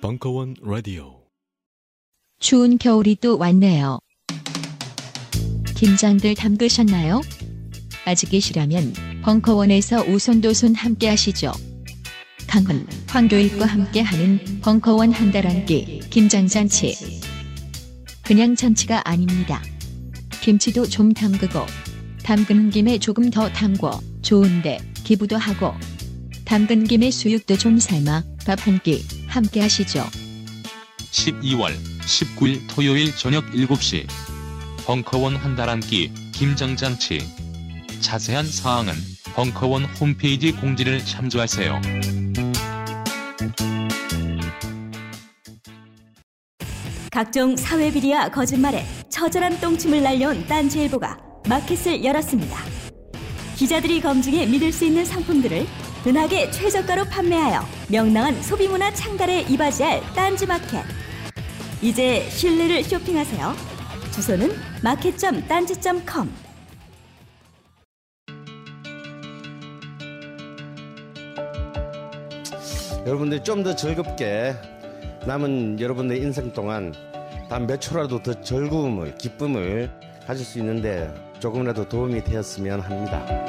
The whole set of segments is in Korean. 벙커원 라디오. 추운 겨울이 또 왔네요. 김장들 담그셨나요? 아직 계시라면 벙커원에서 오손도손 함께 하시죠. 강원, 황교익과 함께하는 벙커원 한 달 한 끼 김장잔치. 그냥 잔치가 아닙니다. 김치도 좀 담그고, 담그는 김에 조금 더 담궈 좋은데 기부도 하고, 담근 김에 수육도 좀 삶아 밥 한 끼 함께 하시죠. 12월 19일 토요일 저녁 7시 벙커원 한 달 한 끼 김장잔치. 자세한 사항은 벙커원 홈페이지 공지를 참조하세요. 각종 사회비리와 거짓말에 처절한 똥침을 날려온 딴지일보가 마켓을 열었습니다. 기자들이 검증해 믿을 수 있는 상품들을 은하계 최저가로 판매하여 명랑한 소비문화 창달에 이바지할 딴지마켓. 이제 신뢰를 쇼핑하세요. 주소는 market.딴지.com. 여러분들 좀 더 즐겁게, 남은 여러분의 인생 동안 단 몇 초라도 더 즐거움을, 기쁨을 가질 수 있는데 조금이라도 도움이 되었으면 합니다.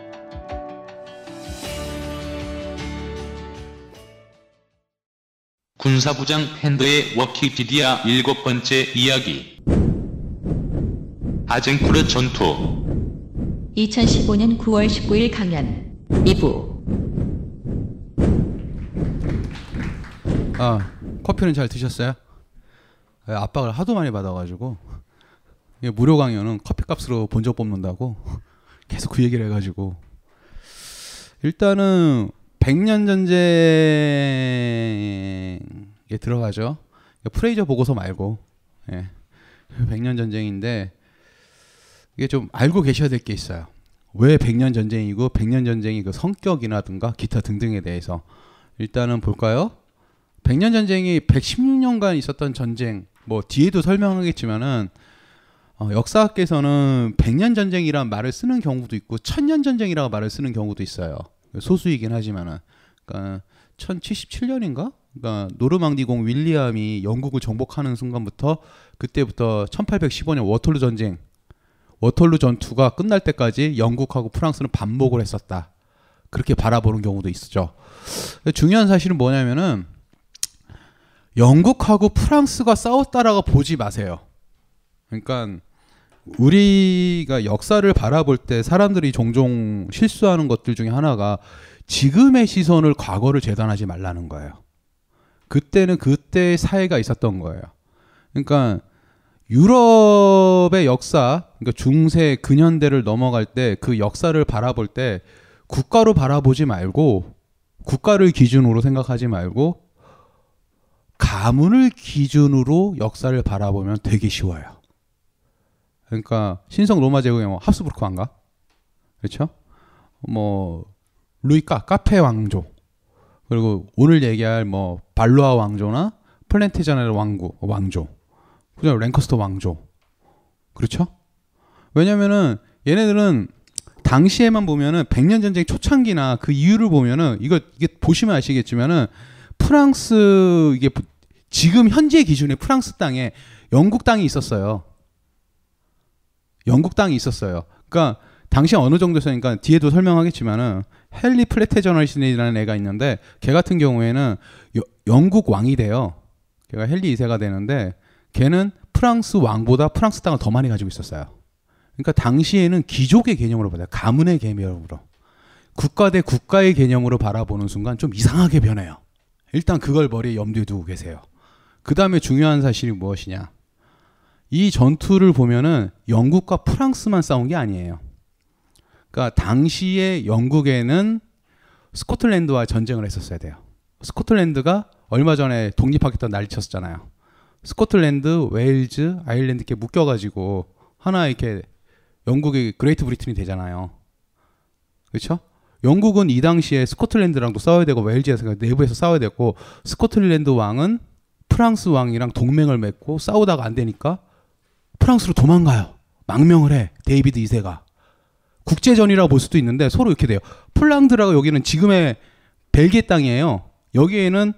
군사부장 팬더의 워키피디아 7번째 이야기. 아쟁쿠르 전투. 2015년 9월 19일 강연 2부. 커피는 잘 드셨어요? 압박을 하도 많이 받아가지고 무료 강연은 커피값으로 본전 뽑는다고 계속 그 얘기를 해가지고, 일단은 100년 전쟁에 들어가죠. 프레이저 보고서 말고. 100년 전쟁인데 이게 좀 알고 계셔야 될 게 있어요. 왜 100년 전쟁이고 100년 전쟁이 그 성격이라든가 기타 등등에 대해서 일단은 볼까요? 100년 전쟁이 116년간 있었던 전쟁, 뭐 뒤에도 설명하겠지만은 역사학계에서는 100년 전쟁이란 말을 쓰는 경우도 있고 1000년 전쟁이라고 말을 쓰는 경우도 있어요. 소수이긴 하지만은. 그러니까 1077년인가? 그러니까 노르망디 공 윌리엄이 영국을 정복하는 순간부터, 그때부터 1815년 워털루 전쟁, 워털루 전투가 끝날 때까지 영국하고 프랑스는 반목을 했었다. 그렇게 바라보는 경우도 있었죠. 중요한 사실은 뭐냐면은 영국하고 프랑스가 싸웠다라고 보지 마세요. 그러니까 우리가 역사를 바라볼 때 사람들이 종종 실수하는 것들 중에 하나가 지금의 시선을 과거를 재단하지 말라는 거예요. 그때는 그때의 사회가 있었던 거예요. 그러니까 유럽의 역사, 그러니까 중세 근현대를 넘어갈 때 그 역사를 바라볼 때 국가로 바라보지 말고, 국가를 기준으로 생각하지 말고 가문을 기준으로 역사를 바라보면 되게 쉬워요. 그러니까 신성 로마 제국의 뭐 합스부르크 왕가, 그렇죠? 뭐 루이가 카페 왕조, 그리고 오늘 얘기할 뭐 발루아 왕조나 플랜태저넷 왕조, 그다음 랭커스터 왕조, 그렇죠? 왜냐면은 얘네들은 당시에만 보면은 100년 전쟁 초창기나 그 이유를 보면은 이게 보시면 아시겠지만은 프랑스, 이게 지금 현재 기준의 프랑스 땅에 영국 땅이 있었어요. 영국 땅이 있었어요. 그러니까 당시 어느 정도였으니까 뒤에도 설명하겠지만은 헨리 플랜태저넷이라는 애가 있는데, 걔 같은 경우에는 영국 왕이 돼요. 걔가 헨리 2세가 되는데, 걔는 프랑스 왕보다 프랑스 땅을 더 많이 가지고 있었어요. 그러니까 당시에는 기족의 개념으로 보다, 가문의 개념으로, 국가 대 국가의 개념으로 바라보는 순간 좀 이상하게 변해요. 일단 그걸 머리에 염두에 두고 계세요. 그 다음에 중요한 사실이 무엇이냐? 이 전투를 보면은 영국과 프랑스만 싸운 게 아니에요. 그러니까 당시에 영국에는 스코틀랜드와 전쟁을 했었어야 돼요. 스코틀랜드가 얼마 전에 독립하겠다 난리쳤었잖아요. 스코틀랜드, 웨일즈, 아일랜드 이렇게 묶여가지고 하나 이렇게 영국이 그레이트 브리튼이 되잖아요. 그렇죠? 영국은 이 당시에 스코틀랜드랑도 싸워야 되고 웨일즈에서 내부에서 싸워야 되고, 스코틀랜드 왕은 프랑스 왕이랑 동맹을 맺고 싸우다가 안 되니까 프랑스로 도망가요. 망명을 해. 데이비드 2세가. 국제전이라고 볼 수도 있는데 서로 이렇게 돼요. 플랑드르가 여기는 지금의 벨기에 땅이에요. 여기에는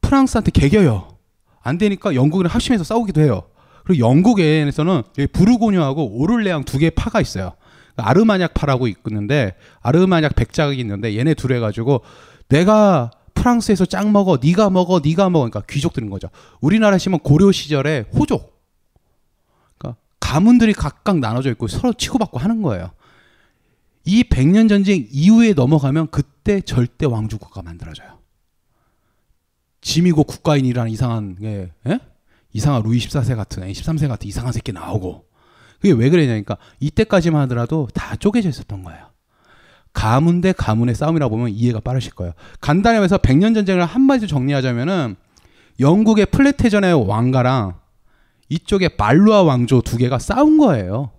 프랑스한테 개겨요. 안 되니까 영국이랑 합심해서 싸우기도 해요. 그리고 영국에서는 여기 부르고뉴하고 오를레앙 두 개의 파가 있어요. 아르마냑 파라고 있는데, 아르마냑 백작이 있는데, 얘네 둘 해가지고 내가 프랑스에서 짱 먹어, 네가 먹어, 네가 먹어. 그러니까 귀족들인 거죠. 우리나라 시면 고려 시절에 호족. 그러니까 가문들이 각각 나눠져 있고 서로 치고받고 하는 거예요. 이 100년 전쟁 이후에 넘어가면 그때 절대 왕조국가가 만들어져요. 짐이고 국가인이라는 이상한, 예? 이상한 루이 14세 같은, 13세 같은 이상한 새끼 나오고. 그게 왜 그러냐니까 이때까지만 하더라도 다 쪼개져 있었던 거예요. 가문 대 가문의 싸움이라고 보면 이해가 빠르실 거예요. 간단히 해서 100년 전쟁을 한마디로 정리하자면은 영국의 플랜태저넷 왕가랑 이쪽의 발루아 왕조 두 개가 싸운 거예요.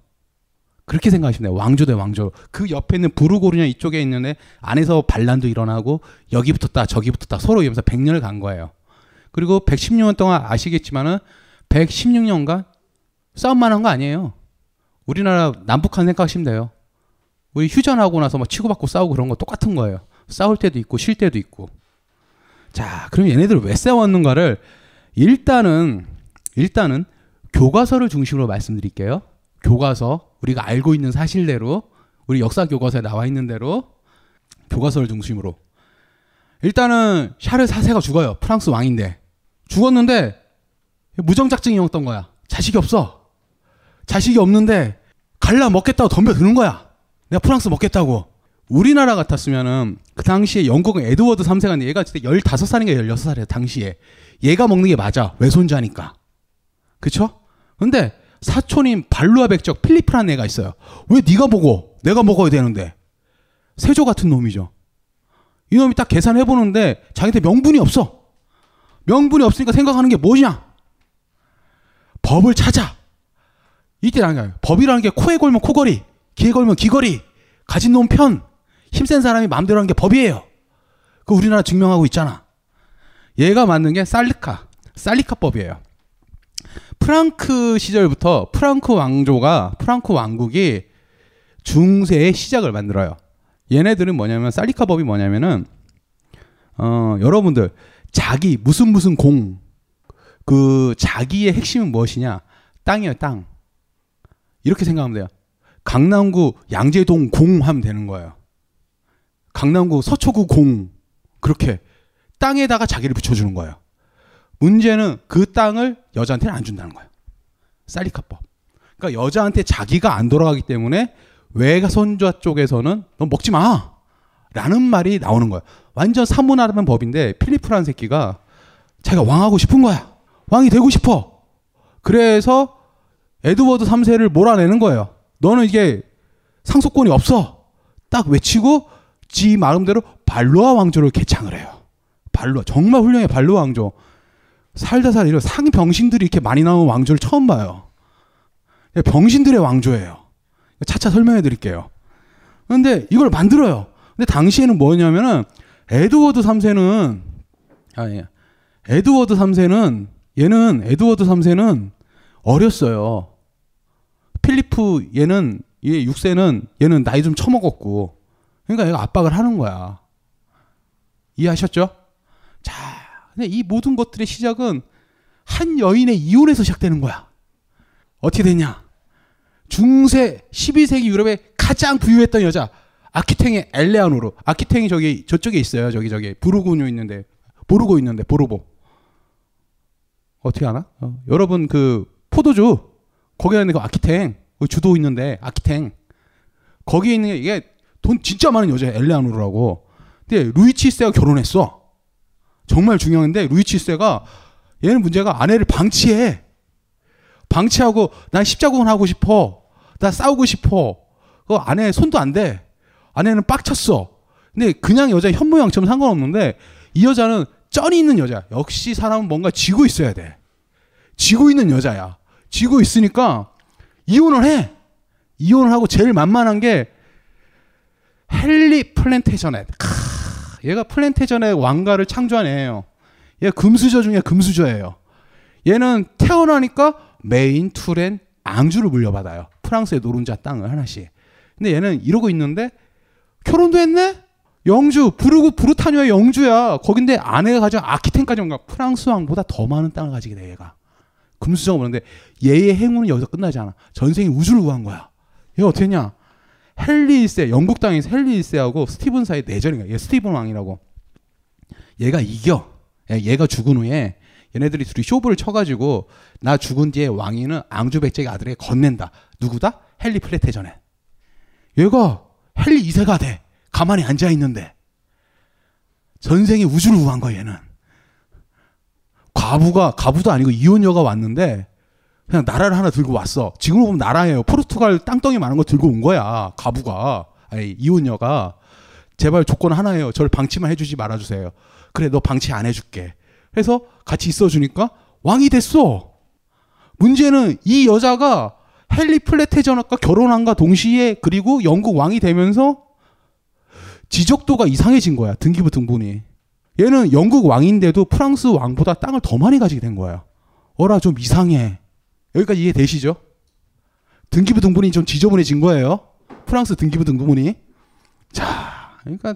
그렇게 생각하시면 돼요. 왕조 대 왕조. 그 옆에 있는 부르고뉴 이쪽에 있는 애 안에서 반란도 일어나고 여기 붙었다 저기 붙었다 서로 이러면서 100년을 간 거예요. 그리고 116년 동안 아시겠지만은 116년간 싸움만 한 거 아니에요. 우리나라 남북한 생각하시면 돼요. 우리 휴전하고 나서 막 치고받고 싸우고 그런 거 똑같은 거예요. 싸울 때도 있고 쉴 때도 있고. 자, 그럼 얘네들을 왜 싸웠는가를 일단은 교과서를 중심으로 말씀드릴게요. 교과서. 우리가 알고 있는 사실대로, 우리 역사 교과서에 나와 있는 대로, 교과서를 중심으로. 일단은 샤를 4세가 죽어요. 프랑스 왕인데. 죽었는데 무정작증이었던 거야. 자식이 없어. 자식이 없는데 갈라 먹겠다고 덤벼드는 거야. 내가 프랑스 먹겠다고. 우리나라 같았으면은 그 당시에 영국은 에드워드 3세가, 얘가 진짜 15살인가 16살이야 당시에. 얘가 먹는 게 맞아. 외손자니까. 그쵸? 근데 사촌인 발루아 백적 필리프라는 애가 있어요. 왜 네가 보고 내가 먹어야 되는데. 세조 같은 놈이죠. 이놈이 딱 계산해보는데 자기한테 명분이 없어. 명분이 없으니까 생각하는 게 뭐냐? 법을 찾아. 이때라는 거예요. 법이라는 게 코에 걸면 코걸이, 귀에 걸면 귀걸이, 가진 놈 편, 힘센 사람이 마음대로 하는 게 법이에요. 그거 우리나라 증명하고 있잖아. 얘가 맞는 게 살리카 법이에요. 프랑크 시절부터 프랑크 왕국이 중세의 시작을 만들어요. 얘네들은 뭐냐면, 살리카 법이 뭐냐면은, 여러분들, 자기, 무슨 공. 그, 자기의 핵심은 무엇이냐? 땅이에요, 땅. 이렇게 생각하면 돼요. 강남구 양재동 공 하면 되는 거예요. 강남구 서초구 공. 그렇게. 땅에다가 자기를 붙여주는 거예요. 문제는 그 땅을 여자한테는 안 준다는 거예요. 살리카법. 그러니까 여자한테 자기가 안 돌아가기 때문에 외손자 쪽에서는 너 먹지 마! 라는 말이 나오는 거예요. 완전 사문화라는 법인데, 필리프라는 새끼가 자기가 왕하고 싶은 거야. 왕이 되고 싶어. 그래서 에드워드 3세를 몰아내는 거예요. 너는 이게 상속권이 없어. 딱 외치고 지 마음대로 발루아 왕조를 개창을 해요. 발루아. 정말 훌륭해, 발루아 왕조. 살다살다 이런 상병신들이 이렇게 많이 나오는 왕조를 처음 봐요. 병신들의 왕조예요. 차차 설명해 드릴게요. 그런데 이걸 만들어요. 근데 당시에는 뭐냐면은 에드워드 3세는 어렸어요. 필리프 얘 6세는 얘는 나이 좀 처먹었고, 그러니까 얘가 압박을 하는 거야. 이해하셨죠? 자. 근데 이 모든 것들의 시작은 한 여인의 이혼에서 시작되는 거야. 어떻게 되냐? 중세 12세기 유럽에 가장 부유했던 여자 아키텐의 엘레아노르. 아키텐이 저쪽에 있어요. 저기 부르고뉴 있는데, 보르도 있는데, 보르도. 어떻게 아나? 여러분 그 포도주 거기에 있는 거 아키텐, 주도 있는데 아키텐. 거기에 있는 게 이게 돈 진짜 많은 여자야, 엘레아노르라고. 근데 루이 7세와 결혼했어. 정말 중요한데 루이 7세가 얘는 문제가 아내를 방치해. 방치하고 난 십자군 하고 싶어. 나 싸우고 싶어. 그 아내 손도 안 대. 아내는 빡쳤어. 근데 그냥 여자 현모양처럼 상관없는데 이 여자는 쩐이 있는 여자야. 역시 사람은 뭔가 쥐고 있어야 돼. 쥐고 있는 여자야. 쥐고 있으니까 이혼을 해. 이혼을 하고 제일 만만한 게 헨리 플랜태저넷. 얘가 플랜태저넷 왕가를 창조한 애예요. 얘 금수저 중에 금수저예요. 얘는 태어나니까 메인, 투렌, 앙주를 물려받아요. 프랑스의 노른자 땅을 하나씩. 근데 얘는 이러고 있는데 결혼도 했네? 영주, 부르고 부르타뉴의 영주야. 거긴데 아내가 가진 아키텐까지 온 거야. 프랑스 왕보다 더 많은 땅을 가지게 돼, 얘가. 금수저가 오는데 얘의 행운은 여기서 끝나지 않아. 전생이 우주를 구한 거야. 얘 어떻게 했냐? 헨리 1세, 영국 땅에서 헨리 1세하고 스티븐 사이 내전인 거야. 얘 스티븐 왕이라고. 얘가 이겨. 얘가 죽은 후에 얘네들이 둘이 쇼부를 쳐가지고 나 죽은 뒤에 왕위는 앙주백제의 아들에게 건넨다. 누구다? 헨리 플랜태저넷. 얘가 헨리 2세가 돼. 가만히 앉아있는데. 전생에 우주를 구한 거야, 얘는. 가부도 아니고 이혼녀가 왔는데 그냥 나라를 하나 들고 왔어. 지금으로 보면 나라예요. 포르투갈 땅덩이 많은 거 들고 온 거야. 가부가. 아니, 이혼녀가. 제발 조건 하나예요. 저를 방치만 해주지 말아주세요. 그래, 너 방치 안 해줄게. 해서 같이 있어주니까 왕이 됐어. 문제는 이 여자가 헨리 플랜태저넷과 결혼한과 동시에 그리고 영국 왕이 되면서 지적도가 이상해진 거야. 등기부 등본이. 얘는 영국 왕인데도 프랑스 왕보다 땅을 더 많이 가지게 된 거야. 어라 좀 이상해. 여기까지 이해되시죠? 등기부 등본이 좀 지저분해진 거예요. 프랑스 등기부 등본이. 자, 그러니까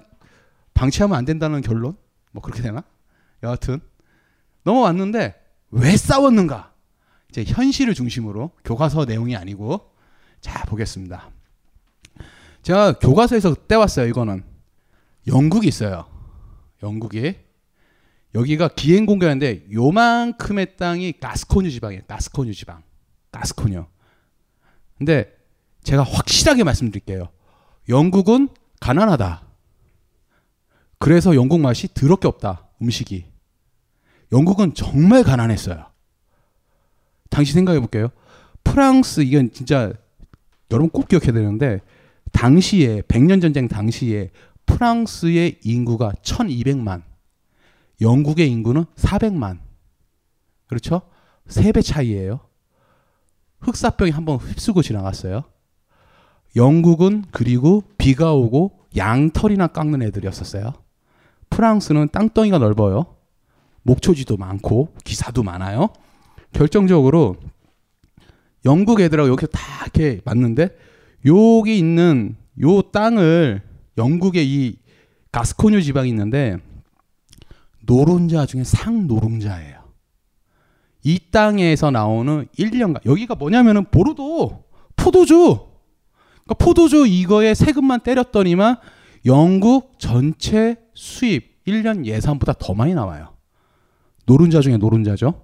방치하면 안 된다는 결론? 뭐 그렇게 되나? 여하튼 넘어왔는데 왜 싸웠는가? 이제 현실을 중심으로 교과서 내용이 아니고 자 보겠습니다. 제가 교과서에서 떼왔어요. 이거는 영국이 있어요. 영국이 여기가 기행 공격인데 요만큼의 땅이 가스코뉴 지방이에요. 가스코뉴 지방. 가스코뉴. 근데 제가 확실하게 말씀드릴게요. 영국은 가난하다. 그래서 영국 맛이 더럽게 없다. 음식이. 영국은 정말 가난했어요. 당시 생각해 볼게요. 프랑스 이건 진짜 여러분 꼭 기억해야 되는데 당시에 100년 전쟁 당시에 프랑스의 인구가 1200만. 영국의 인구는 400만. 그렇죠? 3배 차이예요. 흑사병이 한번 휩쓰고 지나갔어요. 영국은 그리고 비가 오고 양털이나 깎는 애들이었었어요. 프랑스는 땅덩이가 넓어요. 목초지도 많고 기사도 많아요. 결정적으로 영국 애들하고 여기서 다 이렇게 맞는데 여기 있는 요 땅을 영국의 이 가스코뉴 지방이 있는데 노른자 중에 상노른자예요. 이 땅에서 나오는 1년간 여기가 뭐냐면은 보르도 포도주. 그러니까 포도주 이거에 세금만 때렸더니만 영국 전체 수입 1년 예산보다 더 많이 나와요. 노른자 중에 노른자죠.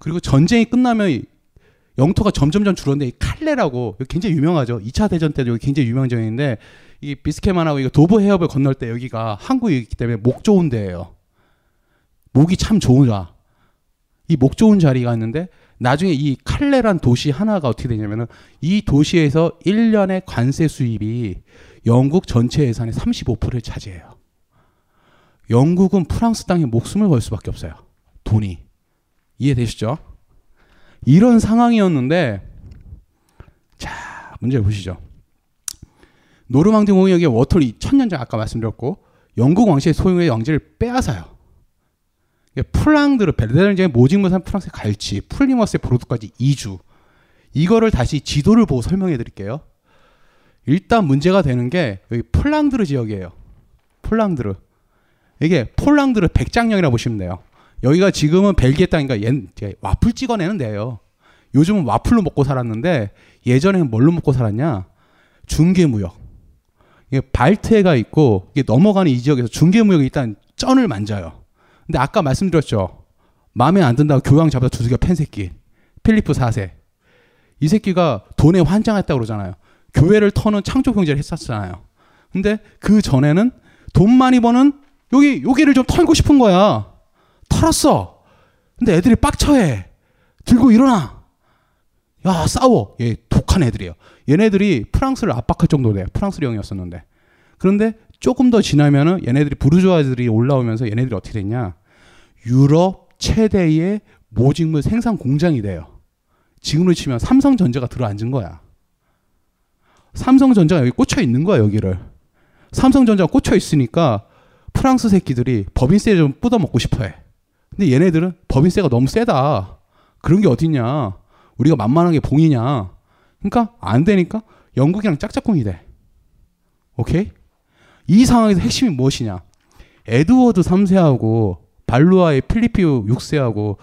그리고 전쟁이 끝나면 영토가 점점점 줄었는데 이 칼레라고 굉장히 유명하죠. 2차 대전 때도 여기 굉장히 유명한 지역인데 이 비스케만하고 이거 도보 해협을 건널 때 여기가 항구이기 때문에 목 좋은 데예요. 목이 참 좋은 자. 이 목 좋은 자리가 있는데 나중에 이 칼레란 도시 하나가 어떻게 되냐면은 이 도시에서 1년의 관세 수입이 영국 전체 예산의 35%를 차지해요. 영국은 프랑스 땅에 목숨을 걸 수밖에 없어요. 돈이. 이해되시죠? 이런 상황이었는데 자, 문제 보시죠. 노르망디 공역의 워털리 1000년 전 아까 말씀드렸고 영국 왕실의 소유의 영지를 빼앗아요. 플랑드르, 베르데르쟁의 모직무산 프랑스의 갈치, 플리머스의 보르도까지 2주. 이거를 다시 지도를 보고 설명해 드릴게요. 일단 문제가 되는 게 여기 플랑드르 지역이에요. 플랑드르. 이게 폴랑드르 백장령이라고 보시면 돼요. 여기가 지금은 벨기에 땅이니까 와플 찍어내는 데예요. 요즘은 와플로 먹고 살았는데 예전에는 뭘로 먹고 살았냐? 중개무역. 이게 발트해가 있고 이게 넘어가는 이 지역에서 중개무역이 일단 쩐을 만져요. 근데 아까 말씀드렸죠. 마음에 안 든다고 교황 잡아 두들겨 팬 새끼. 필리프 4세. 이 새끼가 돈에 환장했다고 그러잖아요. 교회를 터는 창조 경제를 했었잖아요. 근데 그 전에는 돈 많이 버는 여기를 좀 털고 싶은 거야. 털었어. 근데 애들이 빡쳐해. 들고 일어나. 야, 싸워. 얘 독한 애들이에요. 얘네들이 프랑스를 압박할 정도로 돼요. 프랑스령이었었는데. 그런데 조금 더 지나면은 얘네들이 부르주아들이 올라오면서 얘네들이 어떻게 됐냐? 유럽 최대의 모직물 생산 공장이 돼요. 지금으로 치면 삼성전자가 들어앉은 거야. 삼성전자가 여기 꽂혀 있는 거야, 여기를. 삼성전자가 꽂혀 있으니까 프랑스 새끼들이 법인세 좀 뿌더먹고 싶어해. 근데 얘네들은 법인세가 너무 세다. 그런 게 어딨냐. 우리가 만만한 게 봉이냐. 그러니까 안 되니까 영국이랑 짝짝꿍이 돼. 오케이? 이 상황에서 핵심이 무엇이냐. 에드워드 3세하고 발루아의 필리프 6세하고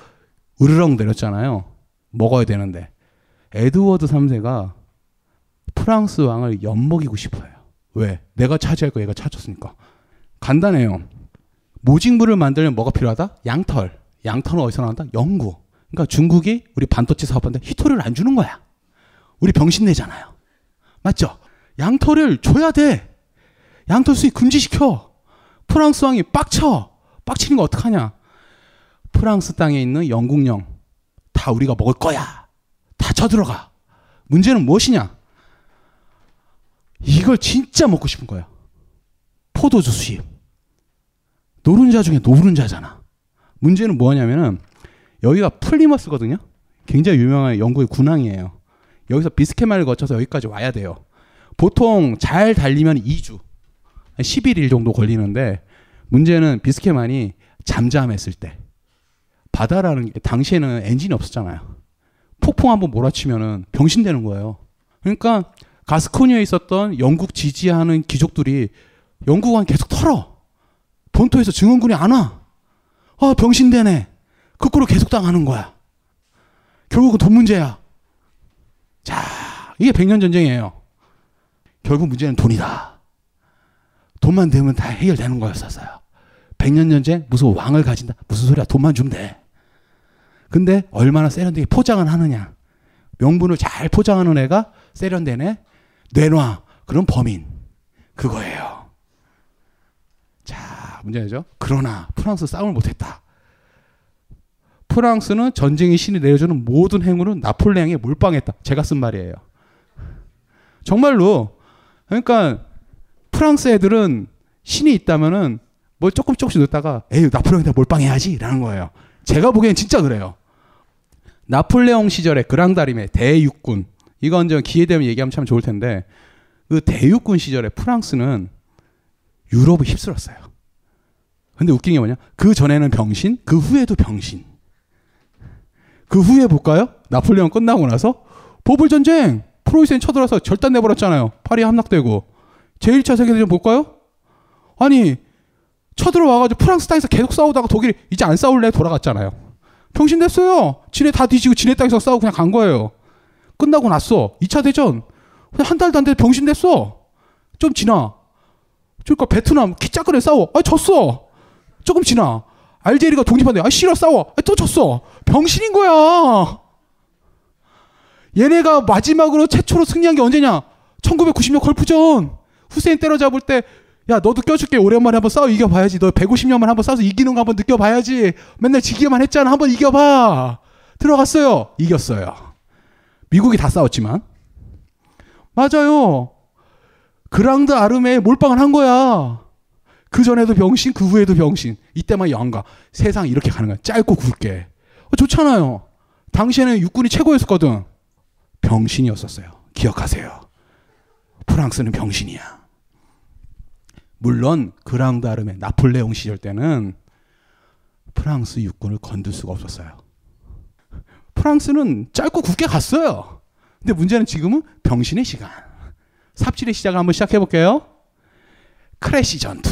으르렁 내렸잖아요. 먹어야 되는데. 에드워드 3세가 프랑스 왕을 엿먹이고 싶어요. 왜? 내가 차지할 거 얘가 차지했으니까. 간단해요. 모직물을 만들려면 뭐가 필요하다? 양털. 양털은 어디서 나온다? 영국. 그러니까 중국이 우리 반도체 사업하는데 희토류를 안 주는 거야. 우리 병신 내잖아요. 맞죠? 양털을 줘야 돼. 양털 수입 금지시켜. 프랑스 왕이 빡쳐. 빡치는 거 어떡하냐. 프랑스 땅에 있는 영국령 다 우리가 먹을 거야. 다 쳐들어가. 문제는 무엇이냐. 이걸 진짜 먹고 싶은 거야. 포도주 수입. 노른자 중에 노른자잖아. 문제는 뭐냐면은 여기가 플리머스거든요. 굉장히 유명한 영국의 군항이에요. 여기서 비스케마를 거쳐서 여기까지 와야 돼요. 보통 잘 달리면 2주, 11일 정도 걸리는데 문제는 비스케만이 잠잠했을 때 바다라는 게 당시에는 엔진이 없었잖아요. 폭풍 한번 몰아치면은 병신되는 거예요. 그러니까 가스코뉴에 있었던 영국 지지하는 귀족들이 영국왕 계속 털어. 본토에서 증원군이 안 와. 아, 병신되네. 그 꼴을 계속 당하는 거야. 결국은 돈 문제야. 자, 이게 100년 전쟁이에요. 결국 문제는 돈이다. 돈만 되면 다 해결되는 거였었어요. 100년 전쟁? 무슨 왕을 가진다? 무슨 소리야. 돈만 주면 돼. 근데 얼마나 세련되게 포장을 하느냐. 명분을 잘 포장하는 애가 세련된 애? 내놔. 그럼 범인. 그거예요. 자, 문제죠. 그러나 프랑스 싸움을 못했다. 프랑스는 전쟁의 신이 내려주는 모든 행운은 나폴레옹에 몰빵했다. 제가 쓴 말이에요. 정말로. 그러니까 프랑스 애들은 신이 있다면은 뭐 조금씩 넣다가 에휴 나폴레옹에다 몰빵해야지 라는 거예요. 제가 보기엔 진짜 그래요. 나폴레옹 시절의 그랑다림의 대육군. 이건 좀 기회 되면 얘기하면 참 좋을 텐데 그 대육군 시절에 프랑스는 유럽을 휩쓸었어요. 근데 웃긴 게 뭐냐? 그 전에는 병신, 그 후에도 병신. 그 후에 볼까요? 나폴레옹 끝나고 나서 보불 전쟁, 프로이센 쳐들어서 절단 내버렸잖아요. 파리 함락되고. 제1차 세계대전 볼까요? 아니 쳐들어와가지고 프랑스 땅에서 계속 싸우다가 독일이 이제 안 싸울래 돌아갔잖아요. 병신 됐어요. 지네 다 뒤지고 지네 땅에서 싸우고 그냥 간 거예요. 끝나고 났어. 2차 대전. 그냥 한 달도 안 돼서 병신 됐어. 좀 지나. 그러니까 베트남 키 작은 애 싸워. 아 졌어. 조금 지나. 알제리가 독립한대. 아 싫어 싸워. 아 또 졌어. 병신인 거야. 얘네가 마지막으로 최초로 승리한 게 언제냐. 1990년 걸프전. 후세인 때려잡을 때 야 너도 껴줄게. 오랜만에 한번 싸워 이겨봐야지. 너 150년만 한번 싸워서 이기는 거 한번 느껴봐야지. 맨날 지기만 했잖아. 한번 이겨봐. 들어갔어요. 이겼어요. 미국이 다 싸웠지만. 맞아요. 그랑드 아르메에 몰빵을 한 거야. 그 전에도 병신, 그 후에도 병신. 이때만 영가. 세상 이렇게 가는 거야. 짧고 굵게. 좋잖아요. 당시에는 육군이 최고였었거든. 병신이었었어요. 기억하세요. 프랑스는 병신이야. 물론 그랑드 아르메, 나폴레옹 시절 때는 프랑스 육군을 건들 수가 없었어요. 프랑스는 짧고 굵게 갔어요. 근데 문제는 지금은 병신의 시간. 삽질의 시작을 한번 시작해볼게요. 크레시 전투.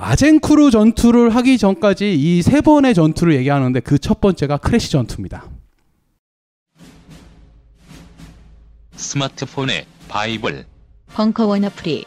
아쟁쿠르 전투를 하기 전까지 이 세 번의 전투를 얘기하는데 그 첫 번째가 크레시 전투입니다. 스마트폰에 바이블 벙커원 어플이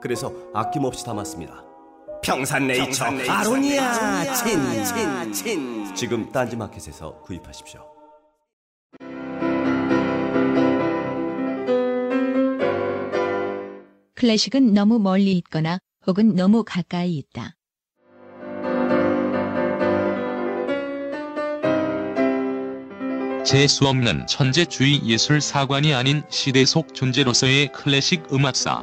그래서 아낌없이 담았습니다. 평산네이처 아로니아 친. 지금 딴지마켓에서 구입하십시오. 클래식은 너무 멀리 있거나 혹은 너무 가까이 있다. 재수없는 천재주의 예술사관이 아닌 시대 속 존재로서의 클래식 음악사.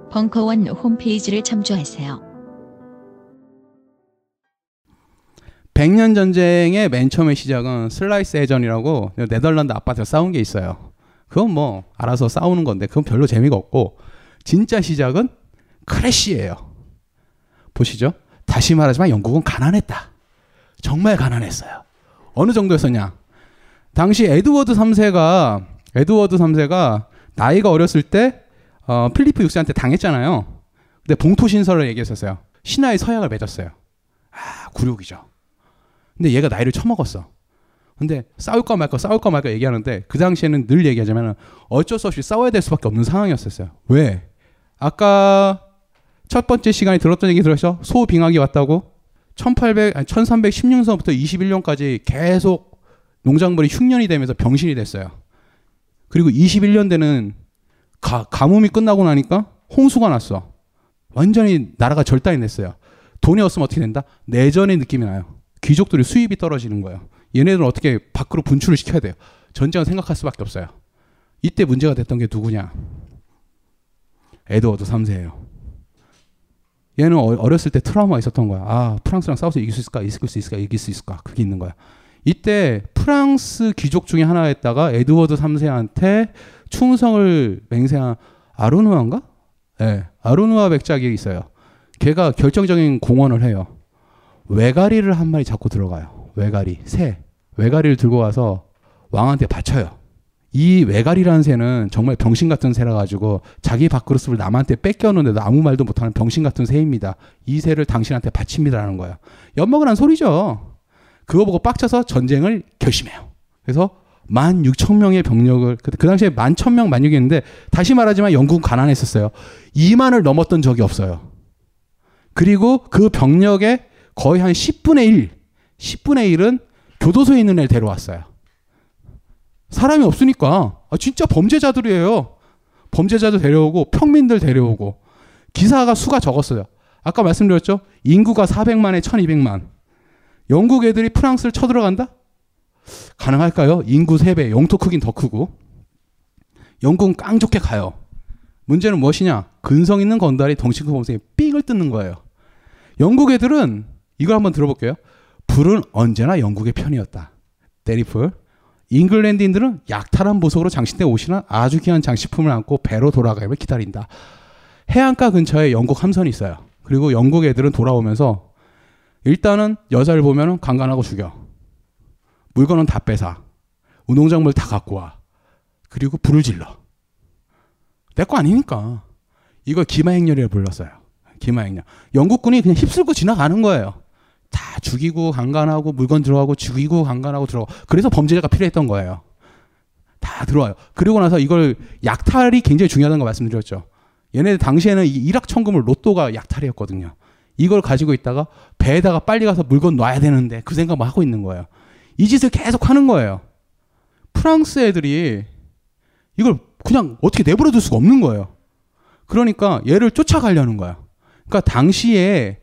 벙커원 홈페이지를 참조하세요. 100년 전쟁의 맨 처음의 시작은 슬라이스 해전이라고 네덜란드 아파트에서 싸운 게 있어요. 그건 뭐 알아서 싸우는 건데 그건 별로 재미가 없고, 진짜 시작은 크레시예요. 보시죠. 다시 말하지만 영국은 가난했다. 정말 가난했어요. 어느 정도였었냐. 당시 에드워드 3세가 나이가 어렸을 때 필리프 6세한테 당했잖아요. 근데 봉토 신설을 얘기했었어요. 신하의 서약을 맺었어요. 아, 굴욕이죠. 근데 얘가 나이를 처먹었어. 근데 싸울까 말까 얘기하는데, 그 당시에는 늘 얘기하자면 어쩔 수 없이 싸워야 될 수밖에 없는 상황이었어요. 왜? 아까 첫 번째 시간에 들었던 얘기 들으셨죠? 소빙하기 왔다고? 1316년서부터 21년까지 계속 농작물이 흉년이 되면서 병신이 됐어요. 그리고 21년 되는 가뭄이 끝나고 나니까 홍수가 났어. 완전히 나라가 절단이 됐어요. 돈이 없으면 어떻게 된다? 내전의 느낌이 나요. 귀족들이 수입이 떨어지는 거예요. 얘네들은 어떻게 밖으로 분출을 시켜야 돼요. 전쟁을 생각할 수밖에 없어요. 이때 문제가 됐던 게 누구냐? 에드워드 3세예요. 얘는 어렸을 때 트라우마가 있었던 거야. 아, 프랑스랑 싸워서 이길 수 있을까? 그게 있는 거야. 이때 프랑스 귀족 중에 하나였다가 에드워드 3세한테 충성을 맹세한 아르누아인가? 네, 아르누아 백작이 있어요. 걔가 결정적인 공헌을 해요. 왜가리를 한 마리 잡고 들어가요. 왜가리를 들고 와서 왕한테 바쳐요. 이 왜가리라는 새는 정말 병신 같은 새라 가지고 자기 밥그릇을 남한테 뺏겨놓는데도 아무 말도 못하는 병신 같은 새입니다. 이 새를 당신한테 바칩니다라는 거예요. 엿먹으란 소리죠. 그거 보고 빡쳐서 전쟁을 결심해요. 그래서 16,000명의 병력을, 그 당시에 11,000명, 16,000명이었는데, 다시 말하지만 영국은 가난했었어요. 2만을 넘었던 적이 없어요. 그리고 그 병력의 거의 한 10분의 1은 교도소에 있는 애를 데려왔어요. 사람이 없으니까. 아, 진짜 범죄자들이에요. 범죄자도 데려오고 평민들 데려오고. 기사가 수가 적었어요. 아까 말씀드렸죠? 인구가 400만에 1200만. 영국 애들이 프랑스를 쳐들어간다? 가능할까요? 인구 3배, 영토 크긴 더 크고. 영국은 깡좋게 가요. 문제는 무엇이냐? 근성 있는 건달이 덩치 큰 범생이 삥을 뜯는 거예요. 영국 애들은 이걸 한번 들어볼게요. 불은 언제나 영국의 편이었다. 대리풀. 잉글랜드인들은 약탈한 보석으로 장식된 옷이나 아주 귀한 장식품을 안고 배로 돌아가기를 기다린다. 해안가 근처에 영국 함선이 있어요. 그리고 영국 애들은 돌아오면서 일단은 여자를 보면 강간하고 죽여. 물건은 다 뺏어. 운동장물 다 갖고 와. 그리고 불을 질러. 내 거 아니니까. 이걸 기마행렬이라고 불렀어요. 기마행렬. 영국군이 그냥 휩쓸고 지나가는 거예요. 다 죽이고 강간하고 물건 들어가고 죽이고 강간하고 들어가고. 그래서 범죄자가 필요했던 거예요. 다 들어와요. 그리고 나서 이걸 약탈이 굉장히 중요하다는 거 말씀드렸죠. 얘네들 당시에는 이 이락 천금을 로또가 약탈이었거든요. 이걸 가지고 있다가 배에다가 빨리 가서 물건 놔야 되는데 그 생각만 하고 있는 거예요. 이 짓을 계속 하는 거예요. 프랑스 애들이 이걸 그냥 어떻게 내버려 둘 수가 없는 거예요. 그러니까 얘를 쫓아가려는 거야. 그러니까 당시에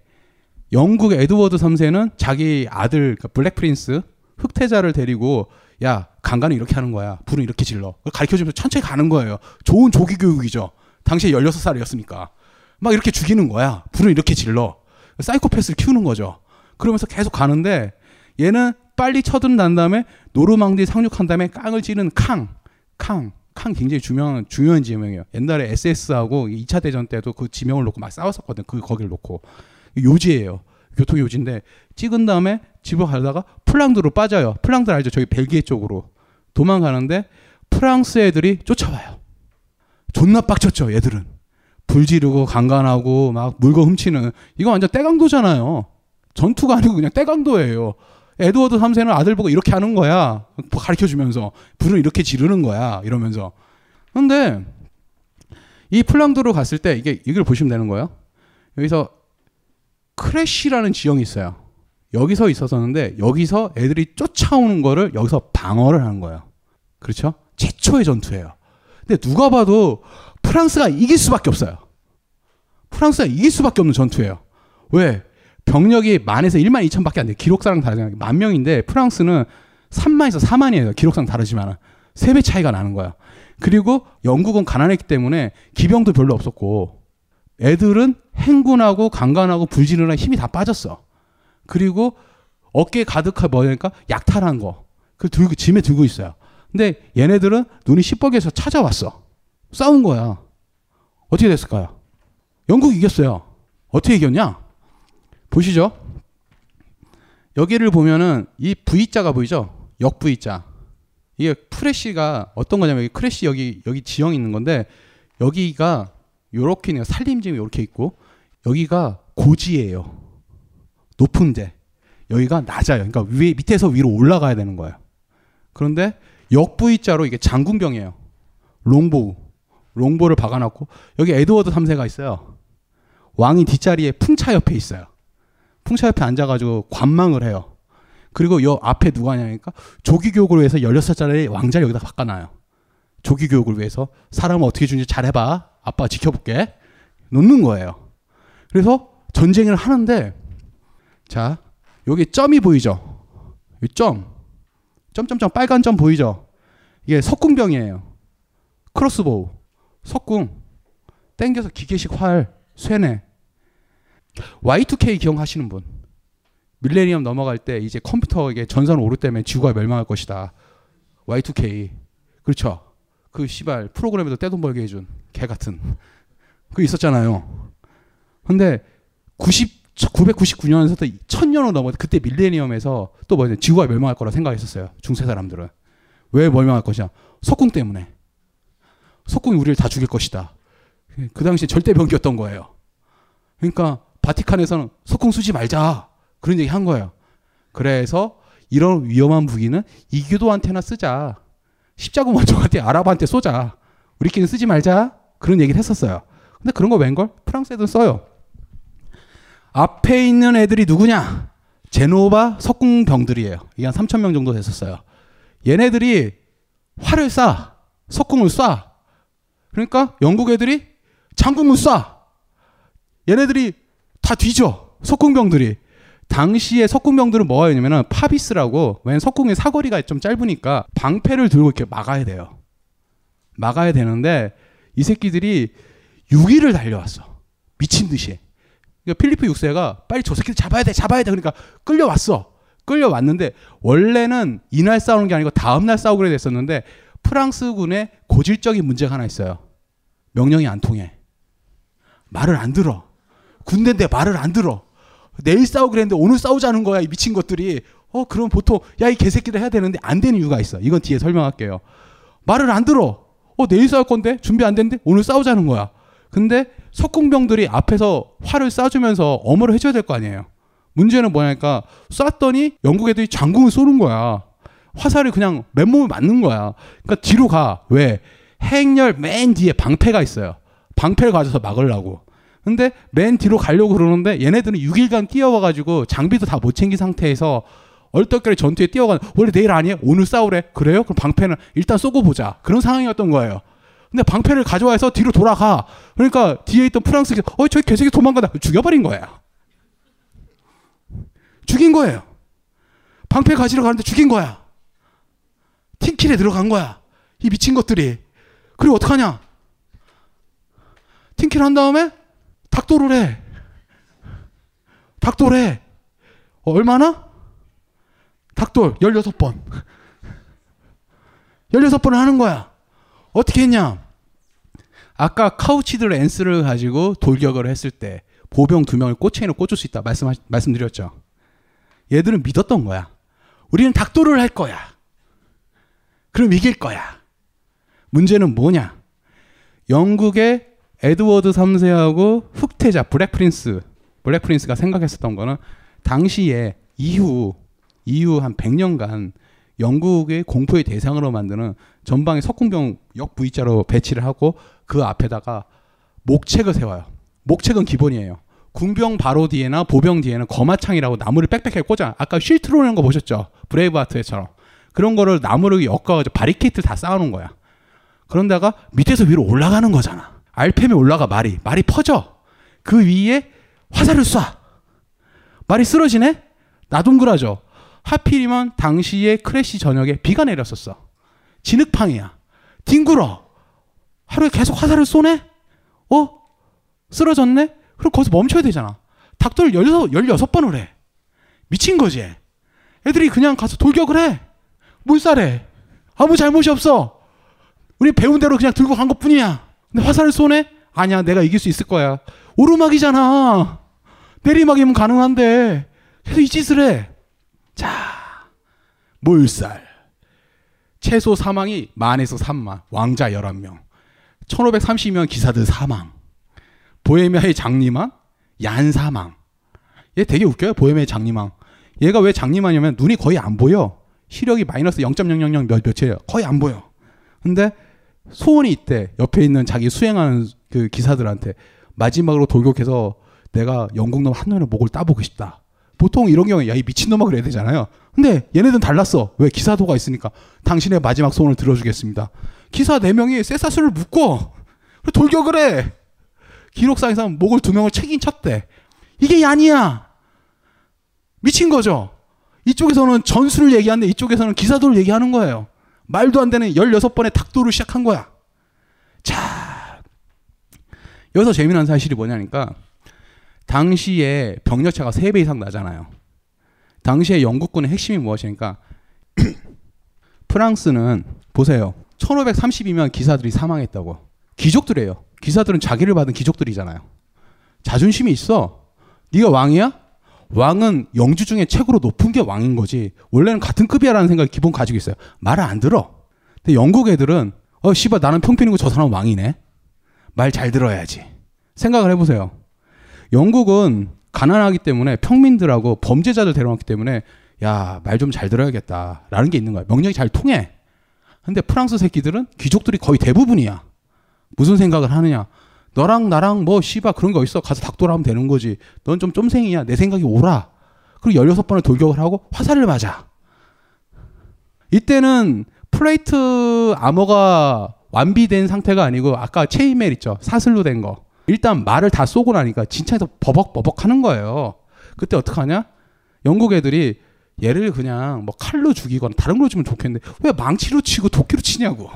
영국 에드워드 3세는 자기 아들 블랙 프린스 흑태자를 데리고, 야, 강간은 이렇게 하는 거야. 불은 이렇게 질러. 가르쳐주면서 천천히 가는 거예요. 좋은 조기 교육이죠. 당시에 16살이었으니까. 막 이렇게 죽이는 거야. 불은 이렇게 질러. 사이코패스를 키우는 거죠. 그러면서 계속 가는데, 얘는 빨리 쳐든 난 다음에 노르망디 상륙한 다음에 깡을 찌는 캉 칸 굉장히 중요한 지명이에요. 옛날에 SS하고 2차 대전 때도 그 지명을 놓고 막 싸웠었거든. 그 거기를 놓고. 요지예요. 교통 요지인데 찍은 다음에 집으로 가다가 플랑드르로 빠져요. 플랑드르 알죠? 저기 벨기에 쪽으로 도망가는데 프랑스 애들이 쫓아와요. 존나 빡쳤죠, 얘들은. 불 지르고 강간하고 막 물건 훔치는, 이거 완전 떼강도잖아요. 전투가 아니고 그냥 떼강도예요. 에드워드 3세는 아들 보고 이렇게 하는 거야. 가르쳐주면서 불을 이렇게 지르는 거야. 이러면서. 근데 이 플랑드르 갔을 때 이게 이걸 보시면 되는 거예요. 여기서 크레시라는 지형이 있어요. 여기서 있었었는데 여기서 애들이 쫓아오는 거를 여기서 방어를 하는 거예요. 그렇죠? 최초의 전투예요. 근데 누가 봐도 프랑스가 이길 수밖에 없어요. 프랑스가 이길 수밖에 없는 전투예요. 왜? 병력이 만에서 1만 2천밖에 안 돼요. 기록상 다르잖아요. 1만 명인데 프랑스는 3만에서 4만이에요. 기록상 다르지만 3배 차이가 나는 거야. 그리고 영국은 가난했기 때문에 기병도 별로 없었고 애들은 행군하고 강간하고 불지르는 힘이 다 빠졌어. 그리고 어깨에 가득한 뭐냐니까 약탈한 거. 그걸 들고 짐에 들고 있어요. 근데 얘네들은 눈이 시뻘게 해서 찾아왔어. 싸운 거야. 어떻게 됐을까요? 영국이 이겼어요. 어떻게 이겼냐? 보시죠. 여기를 보면은 이 V자가 보이죠? 역 V자. 이게 크레시가 어떤 거냐면 여기 크레시 여기 지형이 있는 건데 여기가 요렇게 있네요. 살림집이 요렇게 있고 여기가 고지예요. 높은데 여기가 낮아요. 그러니까 위에 밑에서 위로 올라가야 되는 거예요. 그런데 역 V자로 이게 장군병이에요. 롱보를 박아놨고 여기 에드워드 3세가 있어요. 왕이 뒷자리에 풍차 옆에 있어요. 풍차 옆에 앉아가지고 관망을 해요. 그리고 요 앞에 누가 하냐니까 조기교육을 위해서 16살짜리 왕자를 여기다 바꿔놔요. 조기교육을 위해서 사람을 어떻게 주는지 잘해봐. 아빠가 지켜볼게. 놓는 거예요. 그래서 전쟁을 하는데 자 여기 점이 보이죠? 이 점점점 빨간 점 보이죠? 이게 석궁병이에요. 크로스보우, 석궁, 땡겨서 기계식 활, 쇠네. Y2K 기억하시는 분? 밀레니엄 넘어갈 때 이제 컴퓨터 이게 전선 오류 때문에 지구가 멸망할 것이다. Y2K. 그렇죠. 그 씨발 프로그램에도 떼돈 벌게 해준 개 같은 그 있었잖아요. 근데 999년에서부터 1000년으로 넘어 그때 밀레니엄에서 또 뭐냐 지구가 멸망할 거라 생각했었어요. 중세 사람들은. 왜 멸망할 것이냐? 석궁 때문에. 석궁이 우리를 다 죽일 것이다. 그 당시에 절대 병기였던 거예요. 그러니까 바티칸에서는 석궁 쓰지 말자. 그런 얘기 한 거예요. 그래서 이런 위험한 무기는 이교도한테나 쓰자. 십자군 원정한테 아랍한테 쏘자. 우리끼리 쓰지 말자. 그런 얘기를 했었어요. 근데 그런 거 웬걸? 프랑스 애들은 써요. 앞에 있는 애들이 누구냐? 제노바 석궁병들이에요. 이게 한 3000명 정도 됐었어요. 얘네들이 활을 쏴. 석궁을 쏴. 그러니까 영국 애들이 장궁을 쏴. 얘네들이 다 뒤져. 석궁병들이. 당시에 석궁병들은 뭐였냐면 파비스라고 웬 석궁의 사거리가 좀 짧으니까 방패를 들고 이렇게 막아야 돼요. 막아야 되는데 이 새끼들이 6일을 달려왔어. 미친 듯이. 그러니까 필리프 6세가 빨리 저 새끼들 잡아야 돼. 그러니까 끌려왔어. 끌려왔는데 원래는 이날 싸우는 게 아니고 다음날 싸우기로 됐었는데 프랑스군의 고질적인 문제가 하나 있어요. 명령이 안 통해. 말을 안 들어. 군대인데 말을 안 들어. 내일 싸우기로 했는데 오늘 싸우자는 거야. 이 미친 것들이. 그럼 보통 야 이 개새끼를 해야 되는데 안 되는 이유가 있어. 이건 뒤에 설명할게요. 말을 안 들어. 내일 싸울 건데 준비 안 됐는데 오늘 싸우자는 거야. 근데 석궁병들이 앞에서 활을 쏴주면서 엄호를 해줘야 될 거 아니에요. 문제는 뭐냐니까 쐈더니 영국 애들이 장궁을 쏘는 거야. 화살이 그냥 맨몸에 맞는 거야. 그러니까 뒤로 가. 왜? 행렬 맨 뒤에 방패가 있어요. 방패를 가져서 막으려고. 근데 맨 뒤로 가려고 그러는데 얘네들은 6일간 뛰어와가지고 장비도 다 못 챙긴 상태에서 얼떨결에 전투에 뛰어가는. 원래 내일 아니에요? 오늘 싸우래? 그래요? 그럼 방패는 일단 쏘고 보자. 그런 상황이었던 거예요. 근데 방패를 가져와서 뒤로 돌아가. 그러니까 뒤에 있던 프랑스가 저기 개새끼 도망가다. 죽여버린 거예요. 죽인 거예요. 방패 가지러 가는데 죽인 거야. 팀킬에 들어간 거야. 이 미친 것들이. 그리고 어떡하냐? 팀킬 한 다음에 닥도를 해. 닥도를 해. 얼마나? 닥돌 16번. 16번을 하는 거야. 어떻게 했냐? 아까 카우치들 앤스를 가지고 돌격을 했을 때 보병 2명을 꼬챙이로 꽂을 수 있다 말씀드렸죠. 얘들은 믿었던 거야. 우리는 닭도를 할 거야. 그럼 이길 거야. 문제는 뭐냐? 영국의 에드워드 3세하고 흑태자 블랙 프린스가 생각했었던 거는 당시에 이후 한 100년간 영국의 공포의 대상으로 만드는 전방에 석궁병 역 V자로 배치를 하고 그 앞에다가 목책을 세워요. 목책은 기본이에요. 군병 바로 뒤에나 보병 뒤에는 거마창이라고 나무를 빽빽하게 꽂아. 아까 쉴트로는 거 보셨죠? 브레이브하트처럼. 그런 거를 나무를 엮어가지고 바리케이트를 다 쌓아놓은 거야. 그런다가 밑에서 위로 올라가는 거잖아. 알팸에 올라가 말이 퍼져. 그 위에 화살을 쏴. 말이 쓰러지네? 나동그라져. 하필이면 당시에 크레시 저녁에 비가 내렸었어. 진흙팡이야. 뒹굴어. 하루에 계속 화살을 쏘네? 쓰러졌네? 그럼 거기서 멈춰야 되잖아. 닭돌 16번을 해. 미친 거지. 애들이 그냥 가서 돌격을 해. 몰살해. 아무 잘못이 없어. 우리 배운 대로 그냥 들고 간 것뿐이야. 근데 화살을 쏘네? 아니야, 내가 이길 수 있을 거야. 오르막이잖아. 내리막이면 가능한데 계속 이 짓을 해. 자, 몰살. 최소 사망이 10,000에서 30,000. 왕자 11명. 1530명 기사들 사망. 보헤미아의 장리망? 얀사망. 얘 되게 웃겨요. 보헤미아의 장리망. 얘가 왜 장리망이냐면 눈이 거의 안 보여. 시력이 마이너스 0.000 몇이에요. 거의 안 보여. 근데 소원이 있대. 옆에 있는 자기 수행하는 그 기사들한테. 마지막으로 돌격해서 내가 영국놈 한눈에 목을 따보고 싶다. 보통 이런 경우에 야, 이 미친놈아 그래야 되잖아요. 근데 얘네들은 달랐어. 왜? 기사도가 있으니까. 당신의 마지막 소원을 들어주겠습니다. 기사 4명이 쇠사슬을 묶고 돌격을 해. 기록상에서 목을 2명을 책임 쳤대. 이게 얀이야. 미친 거죠. 이쪽에서는 전술을 얘기하는데 이쪽에서는 기사도를 얘기하는 거예요. 말도 안 되는 16번의 닭도를 시작한 거야. 자, 여기서 재미난 사실이 뭐냐니까 당시에 병력차가 3배 이상 나잖아요. 당시에 영국군의 핵심이 무엇이니까 프랑스는 보세요. 1532명 기사들이 사망했다고. 기족들이에요. 기사들은 자기를 받은 기족들이잖아요. 자존심이 있어. 네가 왕이야? 왕은 영주 중에 최고로 높은 게 왕인 거지. 원래는 같은 급이야라는 생각을 기본 가지고 있어요. 말을 안 들어. 근데 영국 애들은 씨발 나는 평균이고 저 사람은 왕이네. 말 잘 들어야지. 생각을 해보세요. 영국은 가난하기 때문에 평민들하고 범죄자들 데려왔기 때문에 야, 말 좀 잘 들어야겠다 라는 게 있는 거야. 명령이 잘 통해. 근데 프랑스 새끼들은 귀족들이 거의 대부분이야. 무슨 생각을 하느냐. 너랑 나랑 뭐 씨바 그런 거 있어. 가서 닭돌하면 되는 거지. 넌 좀 쫌생이야. 내 생각이 오라. 그리고 16번을 돌격을 하고 화살을 맞아. 이때는 플레이트 아머가 완비된 상태가 아니고 아까 체인멜 있죠. 사슬로 된 거. 일단 말을 다 쏘고 나니까 진짜에서 버벅버벅 하는 거예요. 그때 어떡하냐? 영국 애들이 얘를 그냥 뭐 칼로 죽이거나 다른 걸로 주면 좋겠는데 왜 망치로 치고 도끼로 치냐고.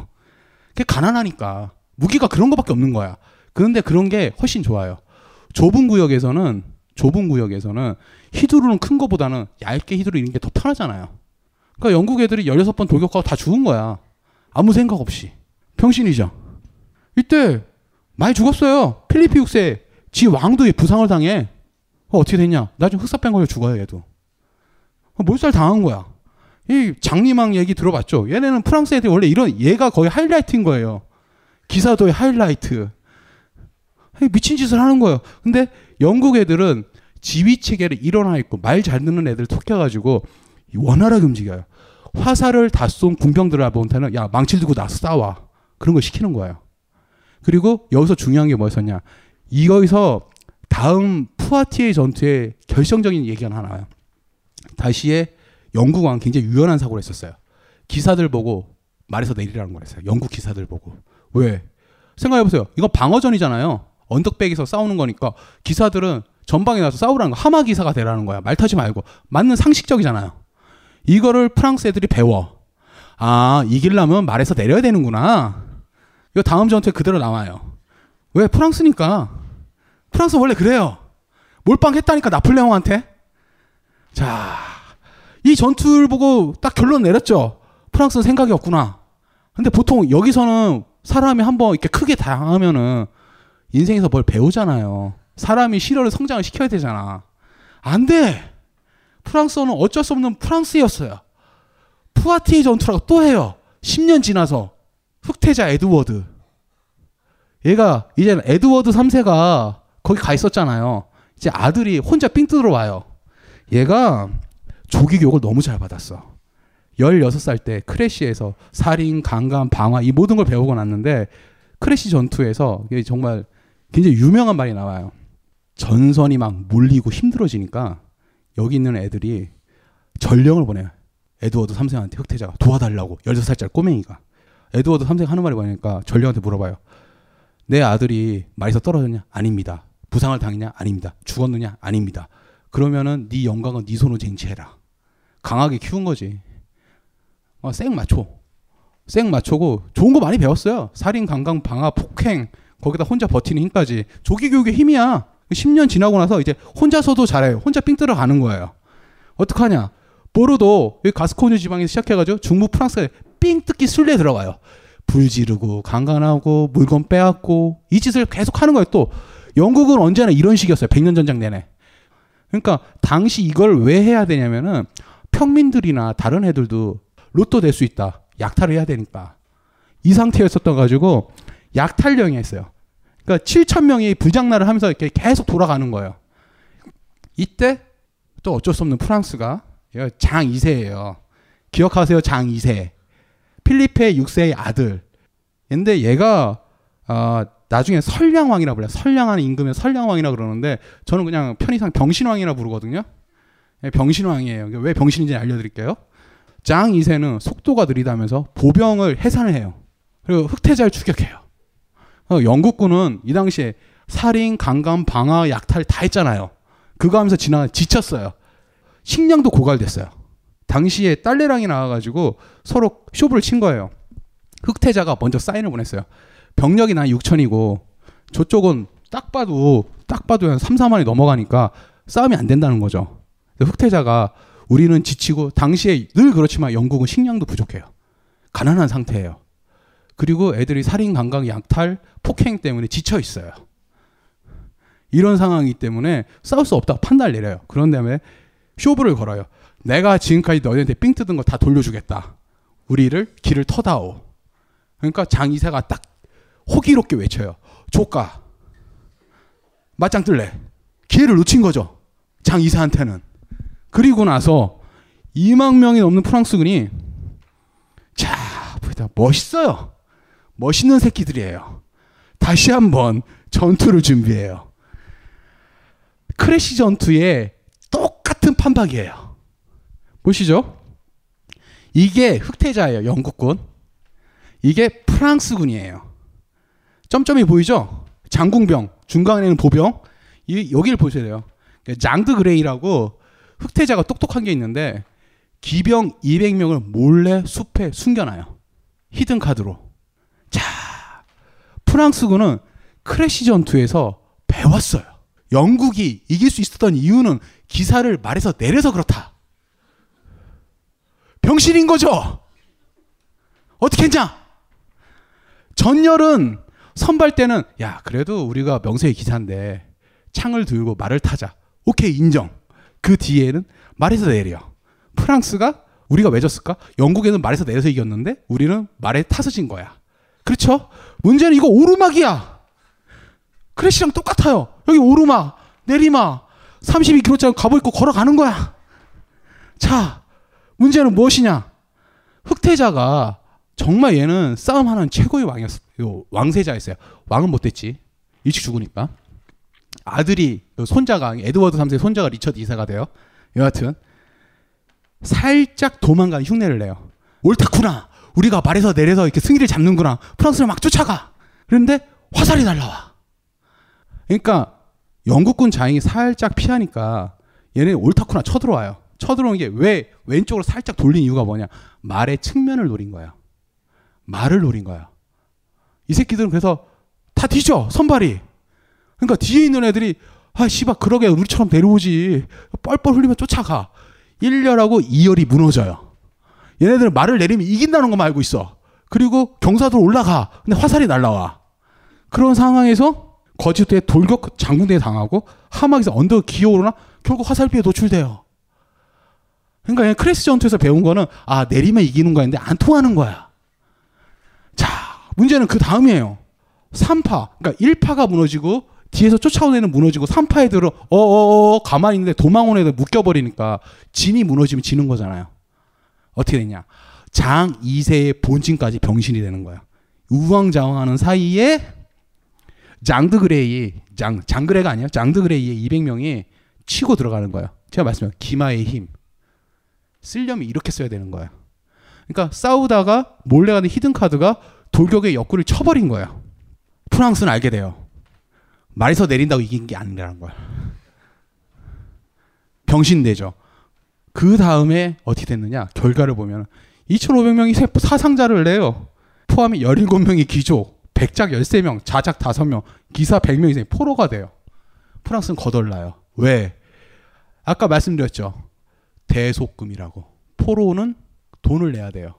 그게 가난하니까. 무기가 그런 거밖에 없는 거야. 그런데 그런 게 훨씬 좋아요. 좁은 구역에서는 휘두르는 큰 거보다는 얇게 휘두르는 게 더 편하잖아요. 그러니까 영국 애들이 16번 돌격하고 다 죽은 거야. 아무 생각 없이. 병신이죠. 이때 많이 죽었어요. 필리프 6세. 지 왕도 부상을 당해. 어떻게 됐냐. 나중에 흑사병 걸려 죽어요. 얘도. 몰살 당한 거야. 이 장리망 얘기 들어봤죠. 얘네는 프랑스 애들이 원래 이런 얘가 거의 하이라이트인 거예요. 기사도의 하이라이트. 미친 짓을 하는 거예요. 근데 영국 애들은 지휘체계를 일어나 있고 말 잘 듣는 애들 톡해가지고 원활하게 움직여요. 화살을 다 쏜 군병들한테는 야, 망치를 들고 나서 싸워. 그런 걸 시키는 거예요. 그리고 여기서 중요한 게 뭐였었냐. 이거에서 다음 푸아티의 전투의 결정적인 얘기가 하나 나와요. 다시에 영국 왕 굉장히 유연한 사고를 했었어요. 기사들 보고 말에서 내리라는 걸 했어요. 영국 기사들 보고. 왜? 생각해보세요. 이거 방어전이잖아요. 언덕백에서 싸우는 거니까 기사들은 전방에 나서 싸우라는 거. 하마 기사가 되라는 거야. 말 타지 말고. 맞는 상식적이잖아요. 이거를 프랑스 애들이 배워. 아, 이기려면 말에서 내려야 되는구나. 이거 다음 전투에 그대로 나와요. 왜? 프랑스니까. 프랑스 원래 그래요. 몰빵했다니까 나폴레옹한테. 자, 이 전투를 보고 딱 결론 내렸죠. 프랑스는 생각이 없구나. 근데 보통 여기서는 사람이 한번 이렇게 크게 당하면은 인생에서 뭘 배우잖아요. 사람이 실어를 성장을 시켜야 되잖아. 안 돼. 프랑스어는 어쩔 수 없는 프랑스였어요. 푸아티 전투라고 또 해요. 10년 지나서. 흑태자 에드워드. 얘가 이제 에드워드 3세가 거기 가 있었잖아요. 이제 아들이 혼자 삥 뜯어와요. 얘가 조기 교육을 너무 잘 받았어. 16살 때 크레시에서 살인, 강간, 방화 이 모든 걸 배우고 났는데 크레시 전투에서 이게 정말 굉장히 유명한 말이 나와요. 전선이 막 몰리고 힘들어지니까 여기 있는 애들이 전령을 보내요. 에드워드 3세한테 흑태자가 도와달라고 16살짜리 꼬맹이가. 에드워드 3세가 하는 말이 뭐냐니까 전령한테 물어봐요. 내 아들이 말에서 떨어졌냐? 아닙니다. 부상을 당했냐? 아닙니다. 죽었느냐? 아닙니다. 그러면은 네 영광은 네 손으로 쟁취해라. 강하게 키운 거지. 쌩 마초고 좋은 거 많이 배웠어요. 살인, 강간, 방화, 폭행 거기다 혼자 버티는 힘까지. 조기 교육의 힘이야. 10년 지나고 나서 이제 혼자서도 잘해요. 혼자 삥 뜯어 가는 거예요. 어떡하냐? 보르도 여기 가스코뉴 지방에서 시작해가지고 중부 프랑스에 삥 뜯기 순례에 들어가요. 불 지르고 강간하고 물건 빼앗고 이 짓을 계속 하는 거예요. 또 영국은 언제나 이런 식이었어요. 100년 전쟁 내내. 그러니까 당시 이걸 왜 해야 되냐면은 평민들이나 다른 애들도 로또 될 수 있다. 약탈을 해야 되니까. 이 상태였었던 가지고 약탈령이 했어요. 그러니까 7,000명이 불장난을 하면서 이렇게 계속 돌아가는 거예요. 이때 또 어쩔 수 없는 프랑스가 장 2세예요. 기억하세요. 장 2세. 필리프의 6세의 아들. 근데 얘가 나중에 설량왕이라고 불러요. 설량하는 임금의 설량왕이라고 그러는데 저는 그냥 편의상 병신왕이라 부르거든요. 병신왕이에요. 왜 병신인지 알려드릴게요. 장 2세는 속도가 느리다면서 보병을 해산을 해요. 그리고 흑태자를 추격해요. 영국군은 이 당시에 살인, 강간, 방화, 약탈 다 했잖아요. 그거 하면서 지쳤어요. 식량도 고갈됐어요. 당시에 딸내랑이 나와가지고 서로 쇼부를 친 거예요. 흑태자가 먼저 사인을 보냈어요. 병력이 난 6,000이고 저쪽은 딱 봐도 한 3, 4만이 넘어가니까 싸움이 안 된다는 거죠. 흑태자가 우리는 지치고 당시에 늘 그렇지만 영국은 식량도 부족해요. 가난한 상태예요. 그리고 애들이 살인, 강간, 약탈, 폭행 때문에 지쳐 있어요. 이런 상황이기 때문에 싸울 수 없다고 판단을 내려요. 그런 다음에 쇼부를 걸어요. 내가 지금까지 너희한테 삥 뜯은 거 다 돌려주겠다. 우리를 길을 터다오. 그러니까 장 2세가 딱 호기롭게 외쳐요. 조까. 맞짱 뜰래. 기회를 놓친 거죠. 장 2세한테는. 그리고 나서 2만 명이 넘는 프랑스군이 자, 보다 멋있어요. 멋있는 새끼들이에요. 다시 한번 전투를 준비해요. 크레시 전투에 똑같은 판박이에요. 보시죠. 이게 흑태자예요. 영국군. 이게 프랑스군이에요. 점점이 보이죠? 장궁병. 중간에는 보병. 여기를 보셔야 돼요. 장드 그레이라고 흑태자가 똑똑한 게 있는데 기병 200명을 몰래 숲에 숨겨놔요. 히든카드로. 자, 프랑스군은 크레시 전투에서 배웠어요. 영국이 이길 수 있었던 이유는 기사를 말해서 내려서 그렇다. 병신인 거죠. 어떻게 했냐? 전열은 선발 때는 야 그래도 우리가 명세의 기사인데 창을 들고 말을 타자. 오케이 인정. 그 뒤에는 말에서 내려. 프랑스가 우리가 왜 졌을까? 영국에는 말에서 내려서 이겼는데 우리는 말에 타서 진 거야. 그렇죠? 문제는 이거 오르막이야. 크레시랑 똑같아요. 여기 오르막 내리막 32km짜리 갑옷 입고 걸어가는 거야. 자. 문제는 무엇이냐? 흑태자가 정말 얘는 싸움하는 최고의 왕이었어요. 왕세자였어요. 왕은 못됐지. 일찍 죽으니까. 아들이 손자가 에드워드 3세 손자가 리처드 2세가 돼요. 여하튼 살짝 도망간 흉내를 내요. 옳다구나. 우리가 말에서 내려서 이렇게 승리를 잡는구나. 프랑스를 막 쫓아가. 그런데 화살이 날라와. 그러니까 영국군 장이 살짝 피하니까 얘네 옳다구나 쳐들어와요. 쳐들어오는 게 왜 왼쪽으로 살짝 돌린 이유가 뭐냐? 말의 측면을 노린 거야. 말을 노린 거야. 이 새끼들은 그래서 다 뒤져 선발이. 그러니까 뒤에 있는 애들이 아 씨발 그러게 우리처럼 데려오지. 뻘뻘 흘리면 쫓아가. 1열하고 2열이 무너져요. 얘네들은 말을 내리면 이긴다는 것만 알고 있어. 그리고 경사도로 올라가. 근데 화살이 날라와. 그런 상황에서 거치대에 돌격 장군대에 당하고 하막에서 언덕 기어오르나 결국 화살피에 노출돼요. 그러니까 크레시 전투에서 배운 거는 아 내리면 이기는 거인데 안 통하는 거야. 자 문제는 그 다음이에요. 3파. 그러니까 1파가 무너지고 뒤에서 쫓아오는 애는 무너지고 3파에 들어 가만히 있는데 도망오는 애들 묶여버리니까 진이 무너지면 지는 거잖아요. 어떻게 되냐. 장 2세의 본진까지 병신이 되는 거야. 우왕좌왕하는 사이에 장드그레이의 장그레가 아니야. 장드그레이의 200명이 치고 들어가는 거야. 제가 말씀드린 기마의 힘. 쓰려면 이렇게 써야 되는 거야. 그러니까 싸우다가 몰래 가는 히든카드가 돌격의 역구를 쳐버린 거야. 프랑스는 알게 돼요. 말에서 내린다고 이긴 게 아니라는 거야. 병신되죠. 그 다음에 어떻게 됐느냐. 결과를 보면 2,500명이 사상자를 내요. 포함이 17명이 기조, 백작 13명, 자작 5명, 기사 100명 이상이 포로가 돼요. 프랑스는 거덜나요. 왜? 아까 말씀드렸죠. 대속금이라고. 포로는 돈을 내야 돼요.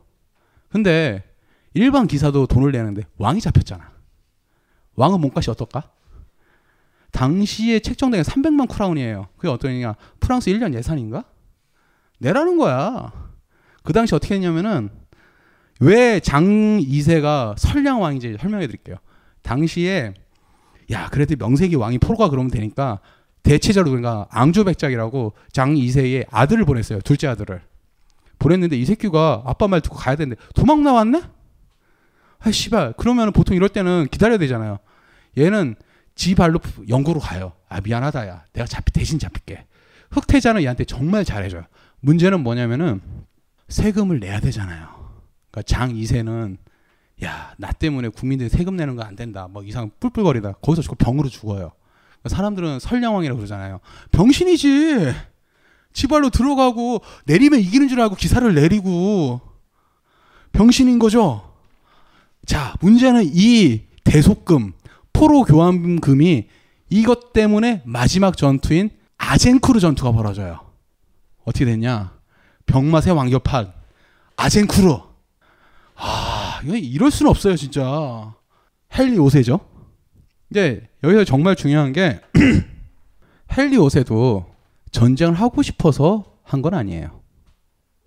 근데 일반 기사도 돈을 내는데 왕이 잡혔잖아. 왕은 몸값이 어떨까? 당시에 책정된 게 300만 크라운이에요. 그게 어떠냐? 프랑스 1년 예산인가? 내라는 거야. 그 당시 어떻게 했냐면은 왜 장 2세가 선량 왕인지 설명해 드릴게요. 당시에 야 그래도 명색이 왕이 포로가 그러면 되니까 대체자로 그러니까 앙주백작이라고 장 2세의 아들을 보냈어요. 둘째 아들을. 보냈는데 이 새끼가 아빠 말 듣고 가야 되는데 도망 나왔네? 아 씨발. 그러면 보통 이럴 때는 기다려야 되잖아요. 얘는 지 발로 영구로 가요. 아 미안하다 야. 내가 대신 잡힐게. 흑태자는 얘한테 정말 잘해줘요. 문제는 뭐냐면은 세금을 내야 되잖아요. 그러니까 장 2세는 야 나 때문에 국민들이 세금 내는 거 안 된다. 뭐 이상 뿔뿔거리다. 거기서 죽고 병으로 죽어요. 그러니까 사람들은 선량왕이라고 그러잖아요. 병신이지. 지발로 들어가고 내리면 이기는 줄 알고 기사를 내리고 병신인 거죠. 자 문제는 이 대속금 포로 교환금이 이것 때문에 마지막 전투인 아쟁쿠르 전투가 벌어져요. 어떻게 됐냐. 병맛의 왕겨판 아쟁쿠르. 아 이럴 수는 없어요 진짜. 헨리오세죠. 이제 여기서 정말 중요한 게 헨리오세도 전쟁을 하고 싶어서 한 건 아니에요.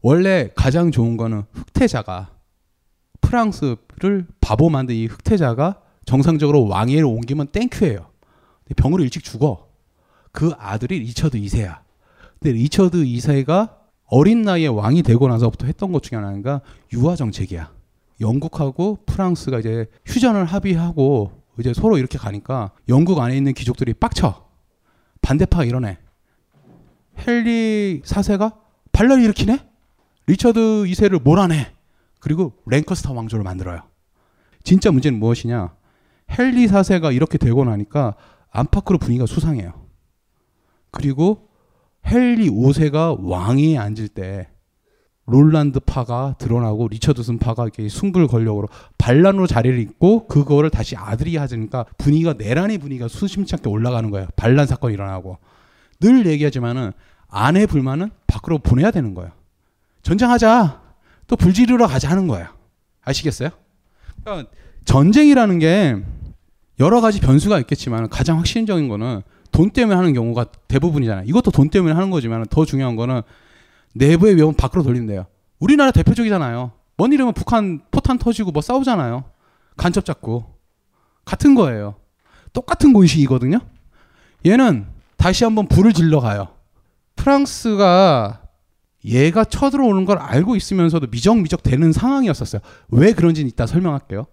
원래 가장 좋은 거는 흑태자가 프랑스를 바보 만든 이 흑태자가 정상적으로 왕위로 옮기면 땡큐예요. 병으로 일찍 죽어. 그 아들이 리처드 2세야. 근데 리처드 2세가 어린 나이에 왕이 되고 나서부터 했던 것 중에 하나가 유화 정책이야. 영국하고 프랑스가 이제 휴전을 합의하고 이제 서로 이렇게 가니까 영국 안에 있는 귀족들이 빡쳐. 반대파가 일어나. 헨리 4세가 반란을 일으키네? 리처드 2세를 몰아내. 그리고 랭커스터 왕조를 만들어요. 진짜 문제는 무엇이냐. 헨리 4세가 이렇게 되고 나니까 안팎으로 분위기가 수상해요. 그리고 헨리 5세가 왕위에 앉을 때 롤란드 파가 드러나고 리처드슨 파가 이렇게 숭불 권력으로 반란으로 자리를 잇고 그거를 다시 아들이 하니까 분위기가 내란의 분위기가 수심치 않게 올라가는 거예요. 반란 사건이 일어나고. 늘 얘기하지만은 안의 불만은 밖으로 보내야 되는 거예요. 전쟁하자. 또 불지르러 가자 하는 거예요. 아시겠어요? 그러니까 전쟁이라는 게 여러 가지 변수가 있겠지만 가장 확신적인 거는 돈 때문에 하는 경우가 대부분이잖아요. 이것도 돈 때문에 하는 거지만 더 중요한 거는 내부의 위험은 밖으로 돌린대요. 우리나라 대표적이잖아요. 뭔 일이면 북한 포탄 터지고 뭐 싸우잖아요. 간첩 잡고. 같은 거예요. 똑같은 공식이거든요. 얘는 다시 한번 불을 질러 가요. 프랑스가 얘가 쳐들어오는 걸 알고 있으면서도 미적미적 되는 상황이었었어요. 왜 그런지는 이따 설명할게요.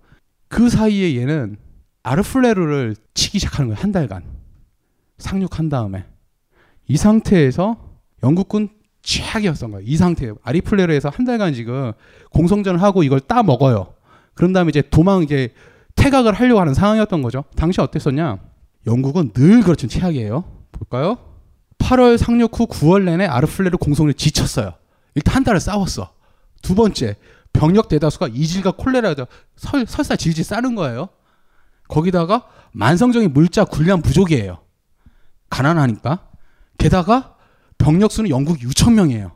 그 사이에 얘는 아르플레르를 치기 시작하는 거예요. 한 달간. 상륙한 다음에. 이 상태에서 영국군 최악이었던 거예요. 이 상태에요. 아르플레르에서 한 달간 지금 공성전을 하고 이걸 따 먹어요. 그런 다음에 이제 이제 퇴각을 하려고 하는 상황이었던 거죠. 당시 어땠었냐. 영국은 늘 그렇죠. 최악이에요. 볼까요? 8월 상륙 후 9월 내내 아르플레르 공성을 지쳤어요. 일단 한 달을 싸웠어. 두 번째, 병력 대다수가 이질과 콜레라에다 설사 질질 싸는 거예요. 거기다가 만성적인 물자 군량 부족이에요. 가난하니까. 게다가 병력 수는 영국이 6,000명이에요.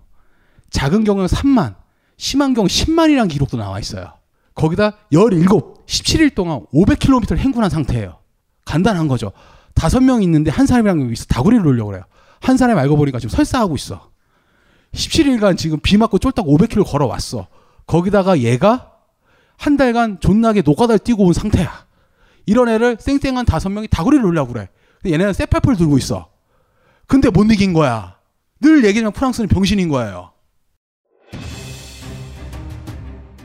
작은 경우는 3만, 심한 경우 10만이라는 기록도 나와 있어요. 거기다 17, 17일 동안 500km를 행군한 상태예요. 간단한 거죠. 5명 있는데 한 사람이랑 여기서 다구리를 놀려고 그래요. 한 사람이 알고 보니까 지금 설사하고 있어. 17일간 지금 비 맞고 쫄딱 500km 걸어왔어. 거기다가 얘가 한 달간 존나게 노가다를 뛰고 온 상태야. 이런 애를 쌩쌩한 5명이 다구리를 놀려고 그래. 근데 얘네는 세팔풀 들고 있어. 근데 못 이긴 거야. 늘 얘기하면 프랑스는 병신인 거예요.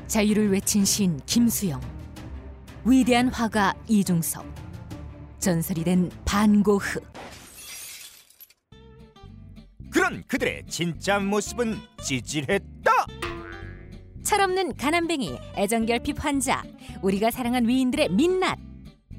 자유를 외친 시인 김수영, 위대한 화가 이중섭, 전설이 된 반고흐. 그런 그들의 진짜 모습은 찌질했다. 철없는 가난뱅이, 애정결핍 환자, 우리가 사랑한 위인들의 민낯.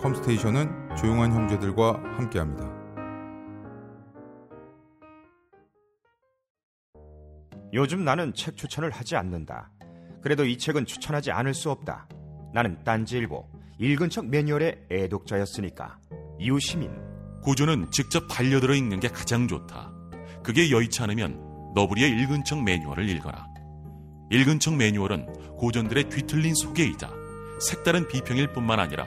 컴스테이션은 조용한 형제들과 함께합니다. 요즘 나는 책 추천을 하지 않는다. 그래도 이 책은 추천하지 않을 수 없다. 나는 딴지일보 읽은 척 매뉴얼의 애독자였으니까. 이웃시민. 고전은 직접 반려들어 읽는 게 가장 좋다. 그게 여의치 않으면 너부리의 읽은 척 매뉴얼을 읽어라. 읽은 척 매뉴얼은 고전들의 뒤틀린 소개이자 색다른 비평일 뿐만 아니라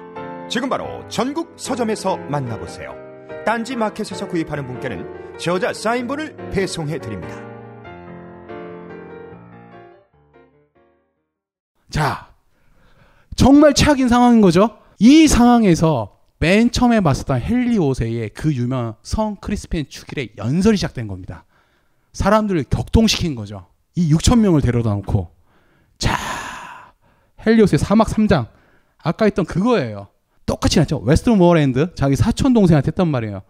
지금 바로 전국 서점에서 만나보세요. 딴지 마켓에서 구입하는 분께는 저자 사인본을 배송해드립니다. 자, 정말 최악인 상황인 거죠. 이 상황에서 맨 처음에 봤었던 헨리오세의 그 유명한 성 크리스펜 축일의 연설이 시작된 겁니다. 사람들을 격동시킨 거죠. 이 6,000명을 데려다 놓고. 자, 헨리오세 사막 3장. 아까 했던 그거예요. 똑같이 났죠. 웨스트모어랜드 자기 사촌동생한테 했던 말이에요.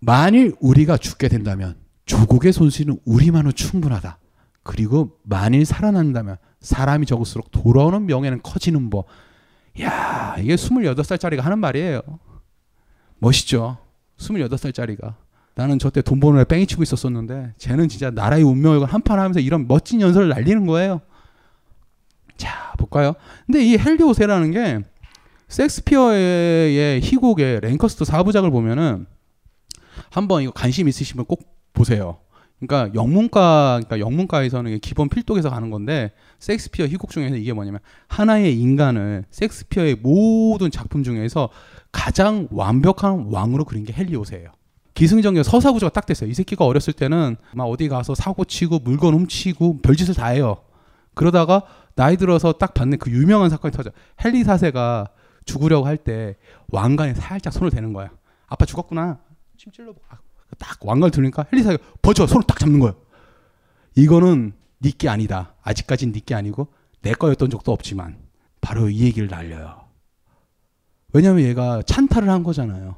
만일 우리가 죽게 된다면 조국의 손실은 우리만으로 충분하다. 그리고 만일 살아난다면 사람이 적을수록 돌아오는 명예는 커지는 법. 야, 이게 28살짜리가 하는 말이에요. 멋있죠. 28살짜리가. 나는 저때 돈 버느라 뺑이 치고 있었는데 쟤는 진짜 나라의 운명을 한판 하면서 이런 멋진 연설을 날리는 거예요. 자, 볼까요? 근데 이 헨리오세라는 게 섹스피어의 희곡의 랭커스터 4부작을 보면은, 한번 이거 관심 있으시면 꼭 보세요. 그러니까 영문과에서는 기본 필독에서 가는 건데, 섹스피어 희곡 중에서 이게 뭐냐면, 하나의 인간을 섹스피어의 모든 작품 중에서 가장 완벽한 왕으로 그린 게 헨리오세예요. 기승전결 서사구조가 딱 됐어요. 이 새끼가 어렸을 때는 막 어디 가서 사고치고 물건 훔치고 별짓을 다 해요. 그러다가 나이 들어서 딱 봤는 그 유명한 사건이 터져. 헨리 4세가 죽으려고 할 때 왕관에 살짝 손을 대는 거야. 아빠 죽었구나. 침질러 봐. 딱 왕관을 들으니까 헨리사가 버텨 손을 딱 잡는 거예요. 이거는 네 게 아니다. 아직까지는 네 게 아니고 내 거였던 적도 없지만, 바로 이 얘기를 날려요. 왜냐하면 얘가 찬탈을 한 거잖아요.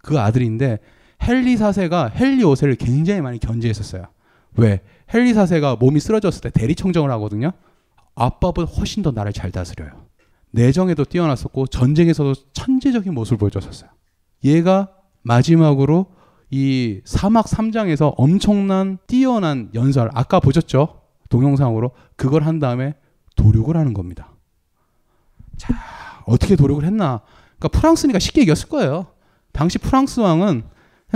그 아들인데 헨리 4세가 헨리 5세를 굉장히 많이 견제했었어요. 왜? 헨리 4세가 몸이 쓰러졌을 때 대리청정을 하거든요. 아빠보다 훨씬 더 나를 잘 다스려요. 내정에도 뛰어났었고 전쟁에서도 천재적인 모습을 보여줬었어요. 얘가 마지막으로 이 사막 3장에서 엄청난 뛰어난 연설, 아까 보셨죠? 동영상으로. 그걸 한 다음에 도륙을 하는 겁니다. 자, 어떻게 도륙을 했나? 그러니까 프랑스니까 쉽게 이겼을 거예요. 당시 프랑스 왕은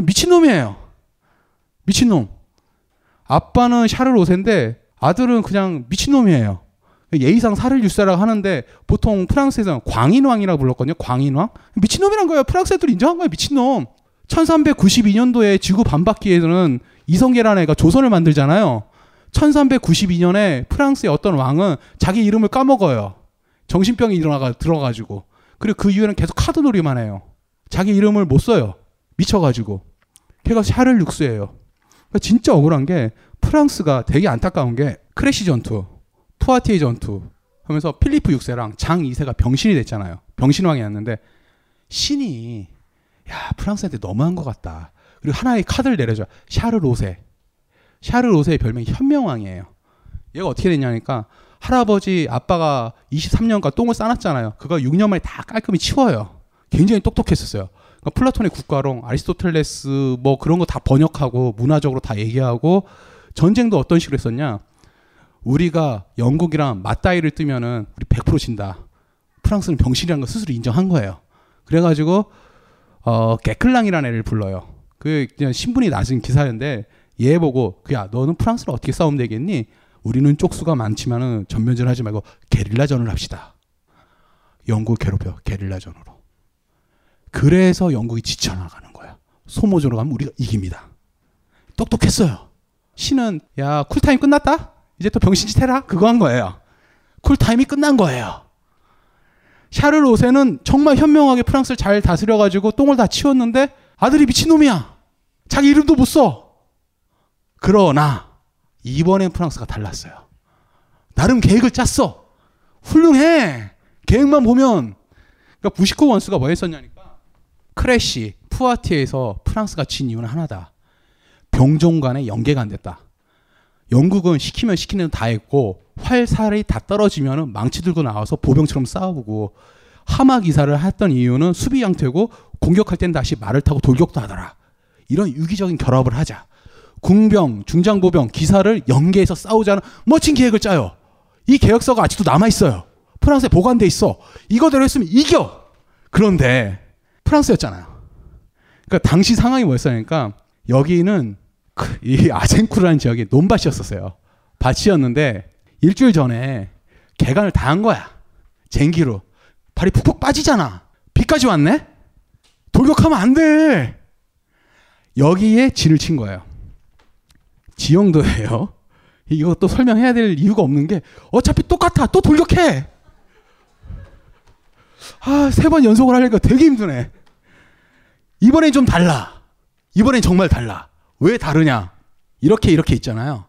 미친놈이에요. 미친놈. 아빠는 샤를 5세인데 아들은 그냥 미친놈이에요. 예의상 살을 유사라고 하는데 보통 프랑스에서는 광인왕이라고 불렀거든요. 광인왕. 미친놈이란 거예요. 프랑스 애들 인정한 거예요. 미친놈. 1392년도에 지구 반바퀴에서는 이성계라는 애가 조선을 만들잖아요. 1392년에 프랑스의 어떤 왕은 자기 이름을 까먹어요. 정신병이 들어가지고. 그리고 그 이후에는 계속 카드놀이만 해요. 자기 이름을 못 써요. 미쳐가지고. 걔가 샤를 육수예요. 그러니까 진짜 억울한 게 프랑스가 되게 안타까운 게 크레시 전투, 푸아티 전투 하면서 필리프 6세랑 장 2세가 병신이 됐잖아요. 병신왕이었는데 신이 야 프랑스한테 너무한 것 같다. 그리고 하나의 카드를 내려줘요. 샤를 5세. 샤를 5세의 별명이 현명왕이에요. 얘가 어떻게 됐냐니까 할아버지 아빠가 23년간 똥을 싸놨잖아요. 그거 6년 만에 다 깔끔히 치워요. 굉장히 똑똑했었어요. 그러니까 플라톤의 국가론, 아리스토텔레스 뭐 그런 거 다 번역하고 문화적으로 다 얘기하고 전쟁도 어떤 식으로 했었냐. 우리가 영국이랑 맞다이를 뜨면은 우리 100% 진다. 프랑스는 병신이라는 거 스스로 인정한 거예요. 그래가지고 게클랑이라는 애를 불러요. 그 그냥 신분이 낮은 기사인데 얘 보고 야 너는 프랑스랑 어떻게 싸우면 되겠니? 우리는 쪽수가 많지만은 전면전 하지 말고 게릴라전을 합시다. 영국 괴롭혀 게릴라전으로. 그래서 영국이 지쳐나가는 거야. 소모전으로 가면 우리가 이깁니다. 똑똑했어요. 신은 야 쿨타임 끝났다. 이제 또 병신짓 해라. 그거 한 거예요. 쿨타임이 끝난 거예요. 샤를 5세는 정말 현명하게 프랑스를 잘 다스려가지고 똥을 다 치웠는데 아들이 미친놈이야. 자기 이름도 못 써. 그러나 이번엔 프랑스가 달랐어요. 나름 계획을 짰어. 훌륭해. 계획만 보면. 그러니까 부시코 원수가 뭐 했었냐니까 크레시, 푸아티에서 프랑스가 진 이유는 하나다. 병종 간에 연계가 안 됐다. 영국은 시키면 시키는 다 했고 활살이 다 떨어지면 망치 들고 나와서 보병처럼 싸우고 하마 기사를 했던 이유는 수비 양태고 공격할 땐 다시 말을 타고 돌격도 하더라. 이런 유기적인 결합을 하자. 궁병, 중장보병, 기사를 연계해서 싸우자는 멋진 계획을 짜요. 이 계획서가 아직도 남아있어요. 프랑스에 보관돼 있어. 이거대로 했으면 이겨. 그런데 프랑스였잖아요. 그러니까 당시 상황이 뭐였으니까 여기는 이 아쟁쿠르라는 지역이 논밭이었었어요. 밭이었는데 일주일 전에 개간을 다 한 거야. 쟁기로. 발이 푹푹 빠지잖아. 비까지 왔네? 돌격하면 안 돼. 여기에 진을 친 거예요. 지형도예요. 이것도 설명해야 될 이유가 없는 게 어차피 똑같아. 또 돌격해. 아, 세 번 연속을 하려니까 되게 힘드네. 이번엔 좀 달라. 이번엔 정말 달라. 왜 다르냐? 이렇게 있잖아요.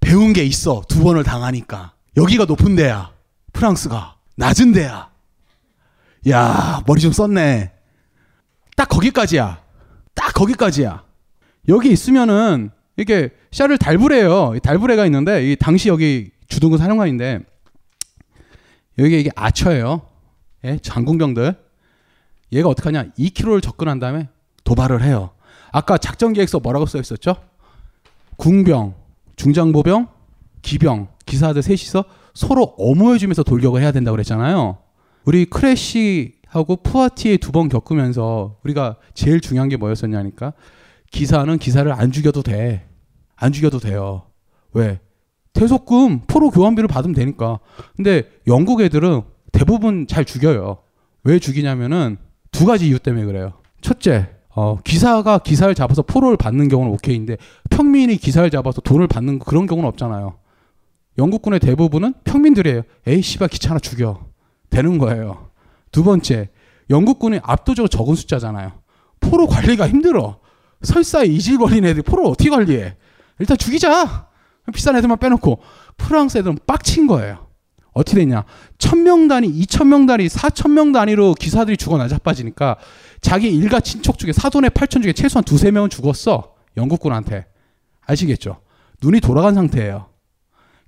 배운 게 있어. 두 번을 당하니까. 여기가 높은 데야. 프랑스가. 낮은 데야. 야, 머리 좀 썼네. 딱 거기까지야. 딱 거기까지야. 여기 있으면은 이게 샤를 달브레예요. 달브레가 있는데 이 당시 여기 주둔군 사령관인데 여기 이게 아처예요. 예? 장군병들. 얘가 어떻게 하냐? 2km를 접근한 다음에 도발을 해요. 아까 작전계획서 뭐라고 써있었죠? 궁병, 중장보병, 기병, 기사들 셋이서 서로 어모해주면서 돌격을 해야 된다고 그랬잖아요. 우리 크레시하고 푸아티에 두 번 겪으면서 우리가 제일 중요한 게 뭐였었냐니까 기사는 기사를 안 죽여도 돼. 안 죽여도 돼요. 왜? 퇴속금, 포로 교환비를 받으면 되니까. 근데 영국 애들은 대부분 잘 죽여요. 왜 죽이냐면은 두 가지 이유 때문에 그래요. 첫째, 기사가 기사를 잡아서 포로를 받는 경우는 오케이인데 평민이 기사를 잡아서 돈을 받는 그런 경우는 없잖아요. 영국군의 대부분은 평민들이에요. 에이 씨발 귀찮아 죽여. 되는 거예요. 두 번째, 영국군이 압도적으로 적은 숫자잖아요. 포로 관리가 힘들어. 설사 이질 걸린 애들 포로 어떻게 관리해. 일단 죽이자. 비싼 애들만 빼놓고. 프랑스 애들은 빡친 거예요. 어떻게 되냐. 1000명 단위, 2000명 단위, 4000명 단위로 기사들이 죽어 나자빠지니까 자기 일가 친척 중에 사돈의 8천 중에 최소한 2-3명은 죽었어. 영국군한테. 아시겠죠? 눈이 돌아간 상태예요.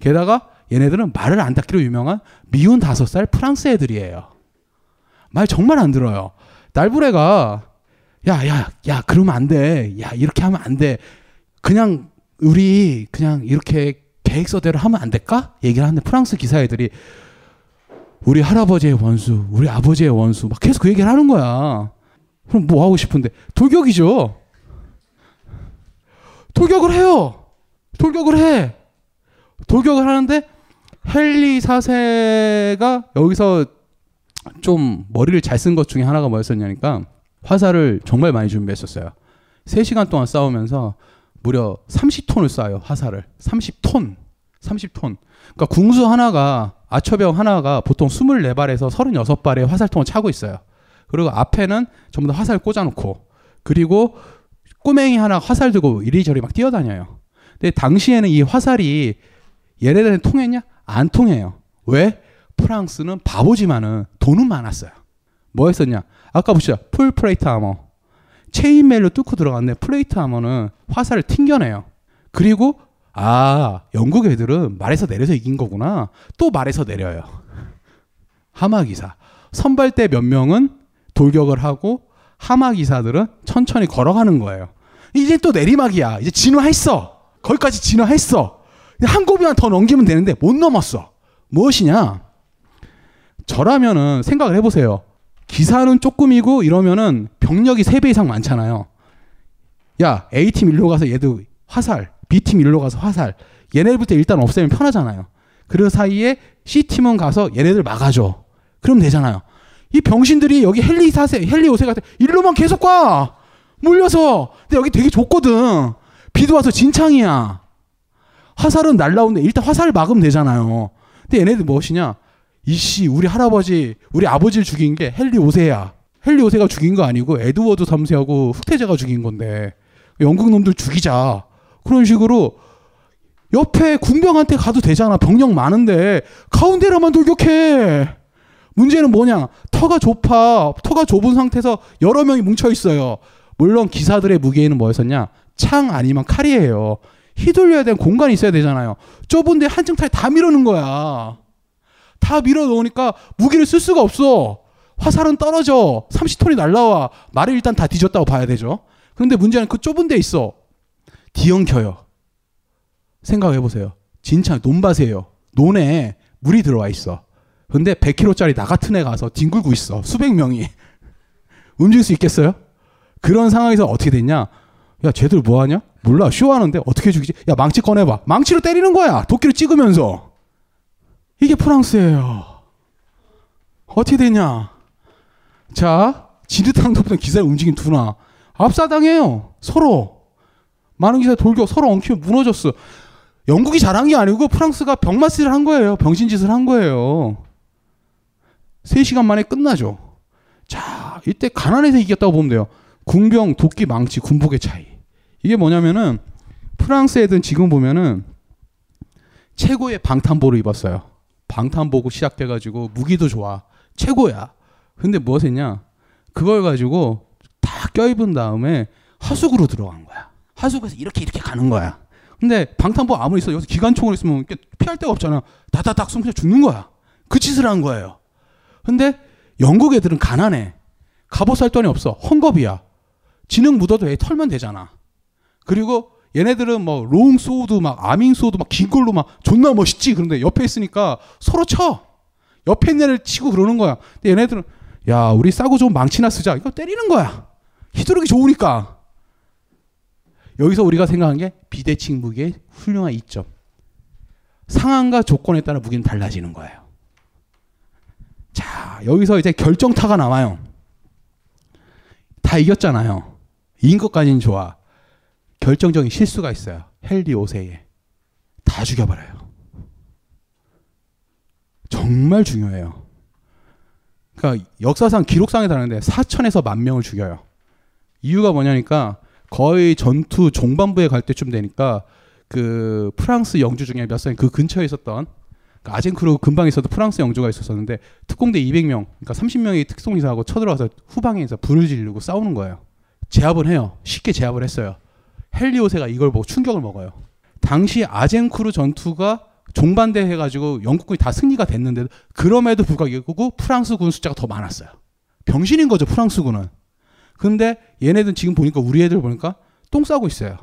게다가 얘네들은 말을 안 닫기로 유명한 미운 5살 프랑스 애들이에요. 말 정말 안 들어요. 달브레가 야 그러면 안 돼. 야 이렇게 하면 안 돼. 그냥 우리 그냥 이렇게 계획서대로 하면 안 될까? 얘기를 하는데 프랑스 기사 애들이 우리 할아버지의 원수, 우리 아버지의 원수 막 계속 그 얘기를 하는 거야. 그럼 뭐 하고 싶은데? 돌격이죠. 돌격을 해요. 돌격을 해. 돌격을 하는데 헨리 4세가 여기서 좀 머리를 잘 쓴 것 중에 하나가 뭐였었냐니까 화살을 정말 많이 준비했었어요. 3시간 동안 싸우면서 무려 30톤을 쏴요. 화살을. 30톤. 그러니까 궁수 하나가, 아처병 하나가 보통 24발에서 36발의 화살통을 차고 있어요. 그리고 앞에는 전부 다 화살 꽂아놓고, 그리고 꼬맹이 하나 화살 들고 이리저리 막 뛰어다녀요. 근데 당시에는 이 화살이 얘네들은 통했냐? 안 통해요. 왜? 프랑스는 바보지만은 돈은 많았어요. 뭐 했었냐? 아까 보시죠. 풀 플레이트 아머. 체인메일로 뚫고 들어갔는데 플레이트 아머는 화살을 튕겨내요. 그리고 아, 영국 애들은 말에서 내려서 이긴 거구나. 또 말에서 내려요. 하마기사. 선발대 몇 명은 돌격을 하고 하마기사들은 천천히 걸어가는 거예요. 이제 또 내리막이야. 이제 진화했어. 거기까지 진화했어. 한 고비만 더 넘기면 되는데 못 넘었어. 무엇이냐? 저라면은 생각을 해보세요. 기사는 조금이고 이러면은 병력이 3배 이상 많잖아요. 야, A팀 일로 가서 얘도 화살, B팀 일로 가서 화살, 얘네들부터 일단 없애면 편하잖아요. 그 사이에 C팀은 가서 얘네들 막아줘. 그럼 되잖아요. 이 병신들이 여기 헨리 4세, 헨리 5세 같은 일로만 계속 가! 몰려서! 근데 여기 되게 좁거든. 비도 와서 진창이야. 화살은 날라오는데 일단 화살을 막으면 되잖아요. 근데 얘네들 무엇이냐? 이씨, 우리 할아버지, 우리 아버지를 죽인 게 헨리 5세야. 헨리 5세가 죽인 거 아니고 에드워드 3세하고 후퇴자가 죽인 건데 영국 놈들 죽이자. 그런 식으로 옆에 군병한테 가도 되잖아. 병력 많은데 가운데로만 돌격해. 문제는 뭐냐? 터가 좁은 상태에서 여러 명이 뭉쳐 있어요. 물론 기사들의 무게에는 뭐였었냐? 창 아니면 칼이에요. 휘둘려야 되는 공간이 있어야 되잖아요. 좁은데 한층탈 다 밀어놓은 거야. 다 밀어놓으니까 무기를 쓸 수가 없어. 화살은 떨어져. 30톤이 날라와. 말을 일단 다 뒤졌다고 봐야 되죠. 그런데 문제는 그 좁은 데 있어. 뒤엉켜요. 생각해보세요. 진짜 논밭이에요. 논에 물이 들어와 있어. 근데 100kg짜리 나 같은 애 가서 뒹굴고 있어. 수백 명이. 움직일 수 있겠어요? 그런 상황에서 어떻게 됐냐? 야, 쟤들 뭐하냐? 몰라. 쇼하는데 어떻게 죽이지? 야, 망치 꺼내봐. 망치로 때리는 거야. 도끼로 찍으면서. 이게 프랑스예요. 어떻게 되냐? 자, 지르탕도부터 기사에 움직인 두나. 압사당해요. 서로. 많은 기사에 돌격. 서로 엉키면 무너졌어. 영국이 잘한 게 아니고 프랑스가 병맛을 한 거예요. 병신짓을 한 거예요. 3시간 만에 끝나죠. 자, 이때 가난해서 이겼다고 보면 돼요. 군병, 도끼, 망치, 군복의 차이. 이게 뭐냐면은 프랑스 애들은 지금 보면은 최고의 방탄복을 입었어요. 방탄복으로 시작돼가지고 무기도 좋아. 최고야. 근데 무엇했냐? 그걸 가지고 다 껴입은 다음에 하숙으로 들어간 거야. 하숙에서 이렇게 가는 거야. 근데 방탄복 아무리 있어 여기서 기관총을 있으면 피할 데가 없잖아. 다다닥 쏘면 그냥 죽는 거야. 그 짓을 한 거예요. 근데 영국 애들은 가난해. 갑옷 살 돈이 없어. 헝겊이야. 진흙 묻어도 애 털면 되잖아. 그리고 얘네들은 뭐 롱소우드 막 아밍소우드 막 긴 걸로 막 존나 멋있지. 그런데 옆에 있으니까 서로 쳐. 옆에 있는 애를 치고 그러는 거야. 근데 얘네들은 야, 우리 싸고 좀 망치나 쓰자. 이거 때리는 거야. 휘두르기 좋으니까. 여기서 우리가 생각한 게 비대칭 무기의 훌륭한 이점. 상황과 조건에 따라 무기는 달라지는 거예요. 자, 여기서 이제 결정타가 나와요. 다 이겼잖아요. 이긴 것까지는 좋아. 결정적인 실수가 있어요. 헨리 5세에. 다 죽여버려요. 정말 중요해요. 그러니까 역사상 기록상에 다른데 4천에서 1만 명을 죽여요. 이유가 뭐냐니까 거의 전투 종반부에 갈 때쯤 되니까 그 프랑스 영주 중에 몇 사람이 그 근처에 있었던 그러니까 아쟁쿠르 근방에 있어도 프랑스 영주가 있었는데 특공대 200명 그러니까 30명이 특송이사하고 쳐들어와서 후방에서 불을 지르고 싸우는 거예요. 제압을 해요. 쉽게 제압을 했어요. 헨리오세가 이걸 보고 충격을 먹어요. 당시 아쟁쿠르 전투가 종반대 해가지고 영국군이 다 승리가 됐는데도 그럼에도 불구하고 프랑스군 숫자가 더 많았어요. 병신인 거죠, 프랑스군은. 근데 얘네들은 지금 보니까 우리 애들 보니까 똥 싸고 있어요.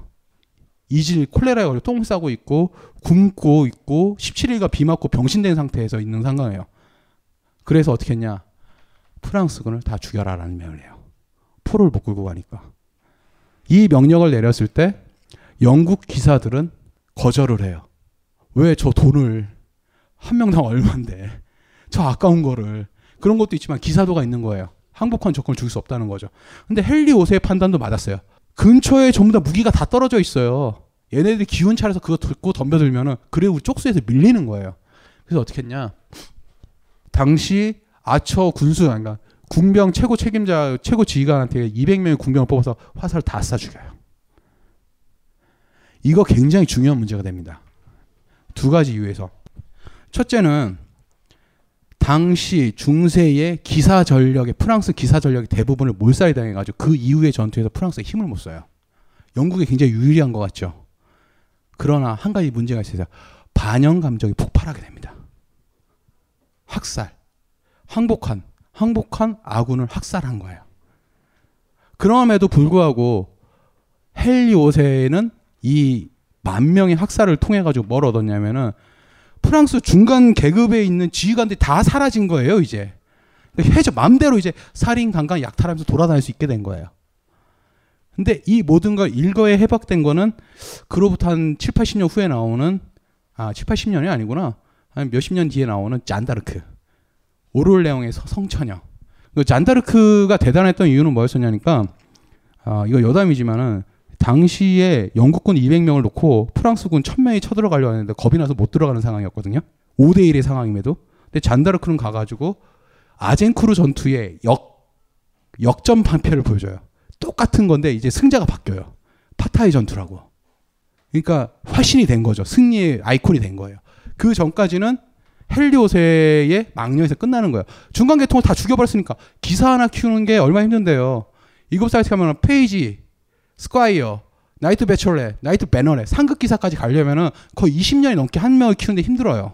이질 콜레라에 걸려 똥 싸고 있고 굶고 있고 17일간 비 맞고 병신된 상태에서 있는 상황이에요. 그래서 어떻게 했냐. 프랑스군을 다 죽여라라는 명을 해요. 포를 못 끌고 가니까. 이 명령을 내렸을 때 영국 기사들은 거절을 해요. 왜 저 돈을 한 명당 얼마인데 저 아까운 거를. 그런 것도 있지만 기사도가 있는 거예요. 항복한 적군을 죽일 수 없다는 거죠. 근데 헨리오세의 판단도 맞았어요. 근처에 전부 다 무기가 다 떨어져 있어요. 얘네들이 기운 차려서 그거 듣고 덤벼들면은 그래 우리 쪽수에서 밀리는 거예요. 그래서 어떻게 했냐. 당시 아처 군수, 그러니까 군병 최고 책임자, 최고 지휘관한테 200명의 군병을 뽑아서 화살을 다 쏴 죽여요. 이거 굉장히 중요한 문제가 됩니다. 두 가지 이유에서. 첫째는 당시 중세의 기사 전력의, 프랑스 기사 전력의 대부분을 몰살이 당해가지고 그 이후의 전투에서 프랑스에 힘을 못 써요. 영국이 굉장히 유리한 것 같죠. 그러나 한 가지 문제가 있어요. 반영 감정이 폭발하게 됩니다. 학살. 항복한 아군을 학살한 거예요. 그럼에도 불구하고 헨리오세는 이 만 명의 학살을 통해가지고 뭘 얻었냐면은 프랑스 중간 계급에 있는 지휘관들이 다 사라진 거예요, 이제. 해저 맘대로 이제 살인, 강간, 약탈하면서 돌아다닐 수 있게 된 거예요. 근데 이 모든 걸 일거에 해박된 거는 그로부터 한 7, 80년 후에 나오는, 아, 7, 80년이 아니구나. 한 몇십 년 뒤에 나오는 잔다르크. 오를레앙의 성처녀. 잔다르크가 대단했던 이유는 뭐였었냐니까, 아, 이거 여담이지만은, 당시에 영국군 200명을 놓고 프랑스군 1000명이 쳐들어가려고 했는데 겁이 나서 못 들어가는 상황이었거든요. 5대1의 상황임에도. 근데 잔다르크는 가가지고 아쟁쿠르 전투에 역전 반패를 보여줘요. 똑같은 건데 이제 승자가 바뀌어요. 파타이 전투라고. 그러니까 화신이 된 거죠. 승리의 아이콘이 된 거예요. 그 전까지는 헨리오세의 망령에서 끝나는 거예요. 중간계통을 다 죽여버렸으니까 기사 하나 키우는 게 얼마나 힘든데요. 일곱 사이트 가면 페이지, 스콰이어, 나이트 배철레, 나이트 배너레, 상급 기사까지 가려면은 거의 20년이 넘게 한 명을 키우는데 힘들어요.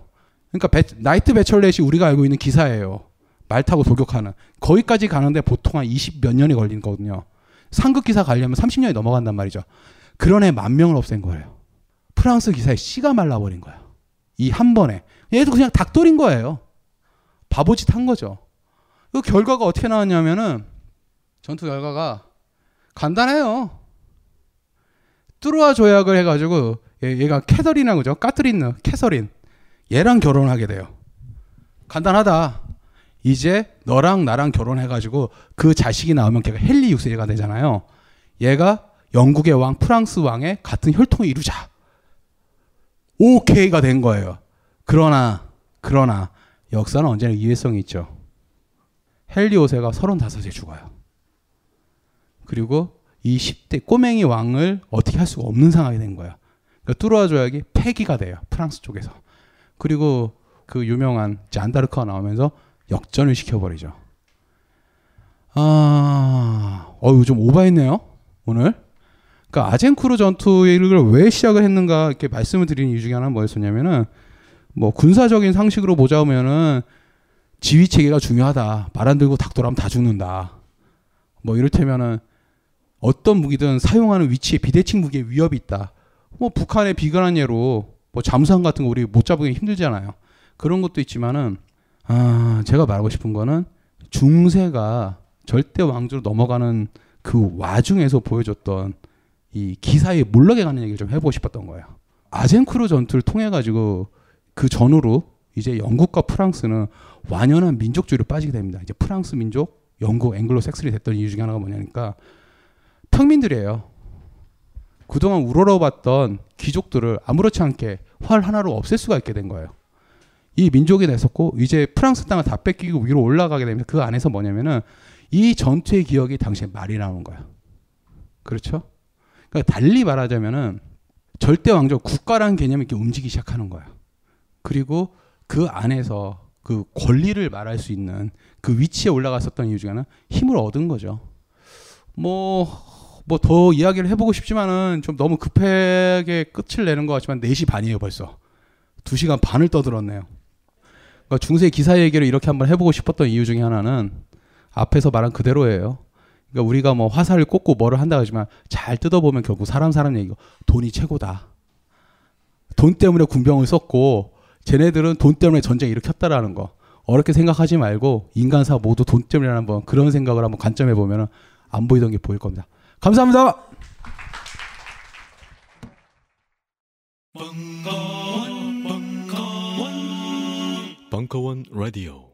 그러니까 나이트 배철렛이 우리가 알고 있는 기사예요. 말 타고 도격하는. 거기까지 가는데 보통 한 20몇 년이 걸리는 거거든요. 상급 기사 가려면 30년이 넘어간단 말이죠. 그런 애 10,000명을 없앤 거예요. 프랑스 기사에 씨가 말라버린 거예요. 이 한 번에. 얘도 그냥 닭돌인 거예요. 바보짓 한 거죠. 그 결과가 어떻게 나왔냐면은 전투 결과가 간단해요. 뚜루아 조약을 해가지고 얘가 캐서린이라고 그러죠. 까트린느 캐서린 얘랑 결혼하게 돼요. 간단하다. 이제 너랑 나랑 결혼해가지고 그 자식이 나오면 걔가 헨리 6세가 되잖아요. 얘가 영국의 왕, 프랑스 왕의 같은 혈통을 이루자. 오케이가 된 거예요. 그러나 역사는 언제나 이해성이 있죠. 헨리 5세가 35세에 죽어요. 그리고 이 10대 꼬맹이 왕을 어떻게 할 수가 없는 상황이 된 거야. 그러니까 뚜루아 조약이 폐기가 돼요. 프랑스 쪽에서. 그리고 그 유명한 잔다르크가 나오면서 역전을 시켜버리죠. 아, 어휴 좀 오바했네요 오늘. 그러니까 아쟁쿠르 전투를 왜 시작을 했는가 이렇게 말씀을 드리는 이유 중에 하나는 뭐였었냐면은 뭐 군사적인 상식으로 보자면은 지휘 체계가 중요하다. 말 안 들고 닥돌하면 다 죽는다. 뭐 이를테면은 어떤 무기든 사용하는 위치에 비대칭 무기의 위협이 있다. 뭐 북한의 비관한 예로 뭐 잠수함 같은 거 우리 못 잡으기 힘들잖아요. 그런 것도 있지만은 아 제가 말하고 싶은 거는 중세가 절대 왕조로 넘어가는 그 와중에서 보여줬던 이 기사에 몰락에 가는 얘기를 좀 해보고 싶었던 거예요. 아쟁쿠르 전투를 통해 가지고 그 전후로 이제 영국과 프랑스는 완연한 민족주의로 빠지게 됩니다. 이제 프랑스 민족, 영국, 앵글로색슨이 됐던 이유 중에 하나가 뭐냐니까. 평민들이에요. 그동안 우러러봤던 귀족들을 아무렇지 않게 활 하나로 없앨 수가 있게 된 거예요. 이 민족이 됐었고 이제 프랑스 땅을 다 뺏기고 위로 올라가게 되면 그 안에서 뭐냐면은 이 전투의 기억이 당시에 말이 나오는 거예요. 그렇죠? 그러니까 달리 말하자면은 절대 왕조 국가라는 개념이 이렇게 움직이기 시작하는 거예요. 그리고 그 안에서 그 권리를 말할 수 있는 그 위치에 올라갔었던 이유 중에 하나 힘을 얻은 거죠. 뭐 더 이야기를 해보고 싶지만은 좀 너무 급하게 끝을 내는 것 같지만 4시 반이에요 벌써. 2시간 반을 떠들었네요. 그러니까 중세 기사 얘기를 이렇게 한번 해보고 싶었던 이유 중에 하나는 앞에서 말한 그대로예요. 그러니까 우리가 뭐 화살을 꽂고 뭐를 한다 하지만 잘 뜯어보면 결국 사람 얘기고 돈이 최고다. 돈 때문에 군병을 썼고 쟤네들은 돈 때문에 전쟁 일으켰다라는 거. 어렵게 생각하지 말고 인간사 모두 돈 때문에 한번 그런 생각을 한번 관점해 보면 안 보이던 게 보일 겁니다. 감사합니다. 벙커원 라디오.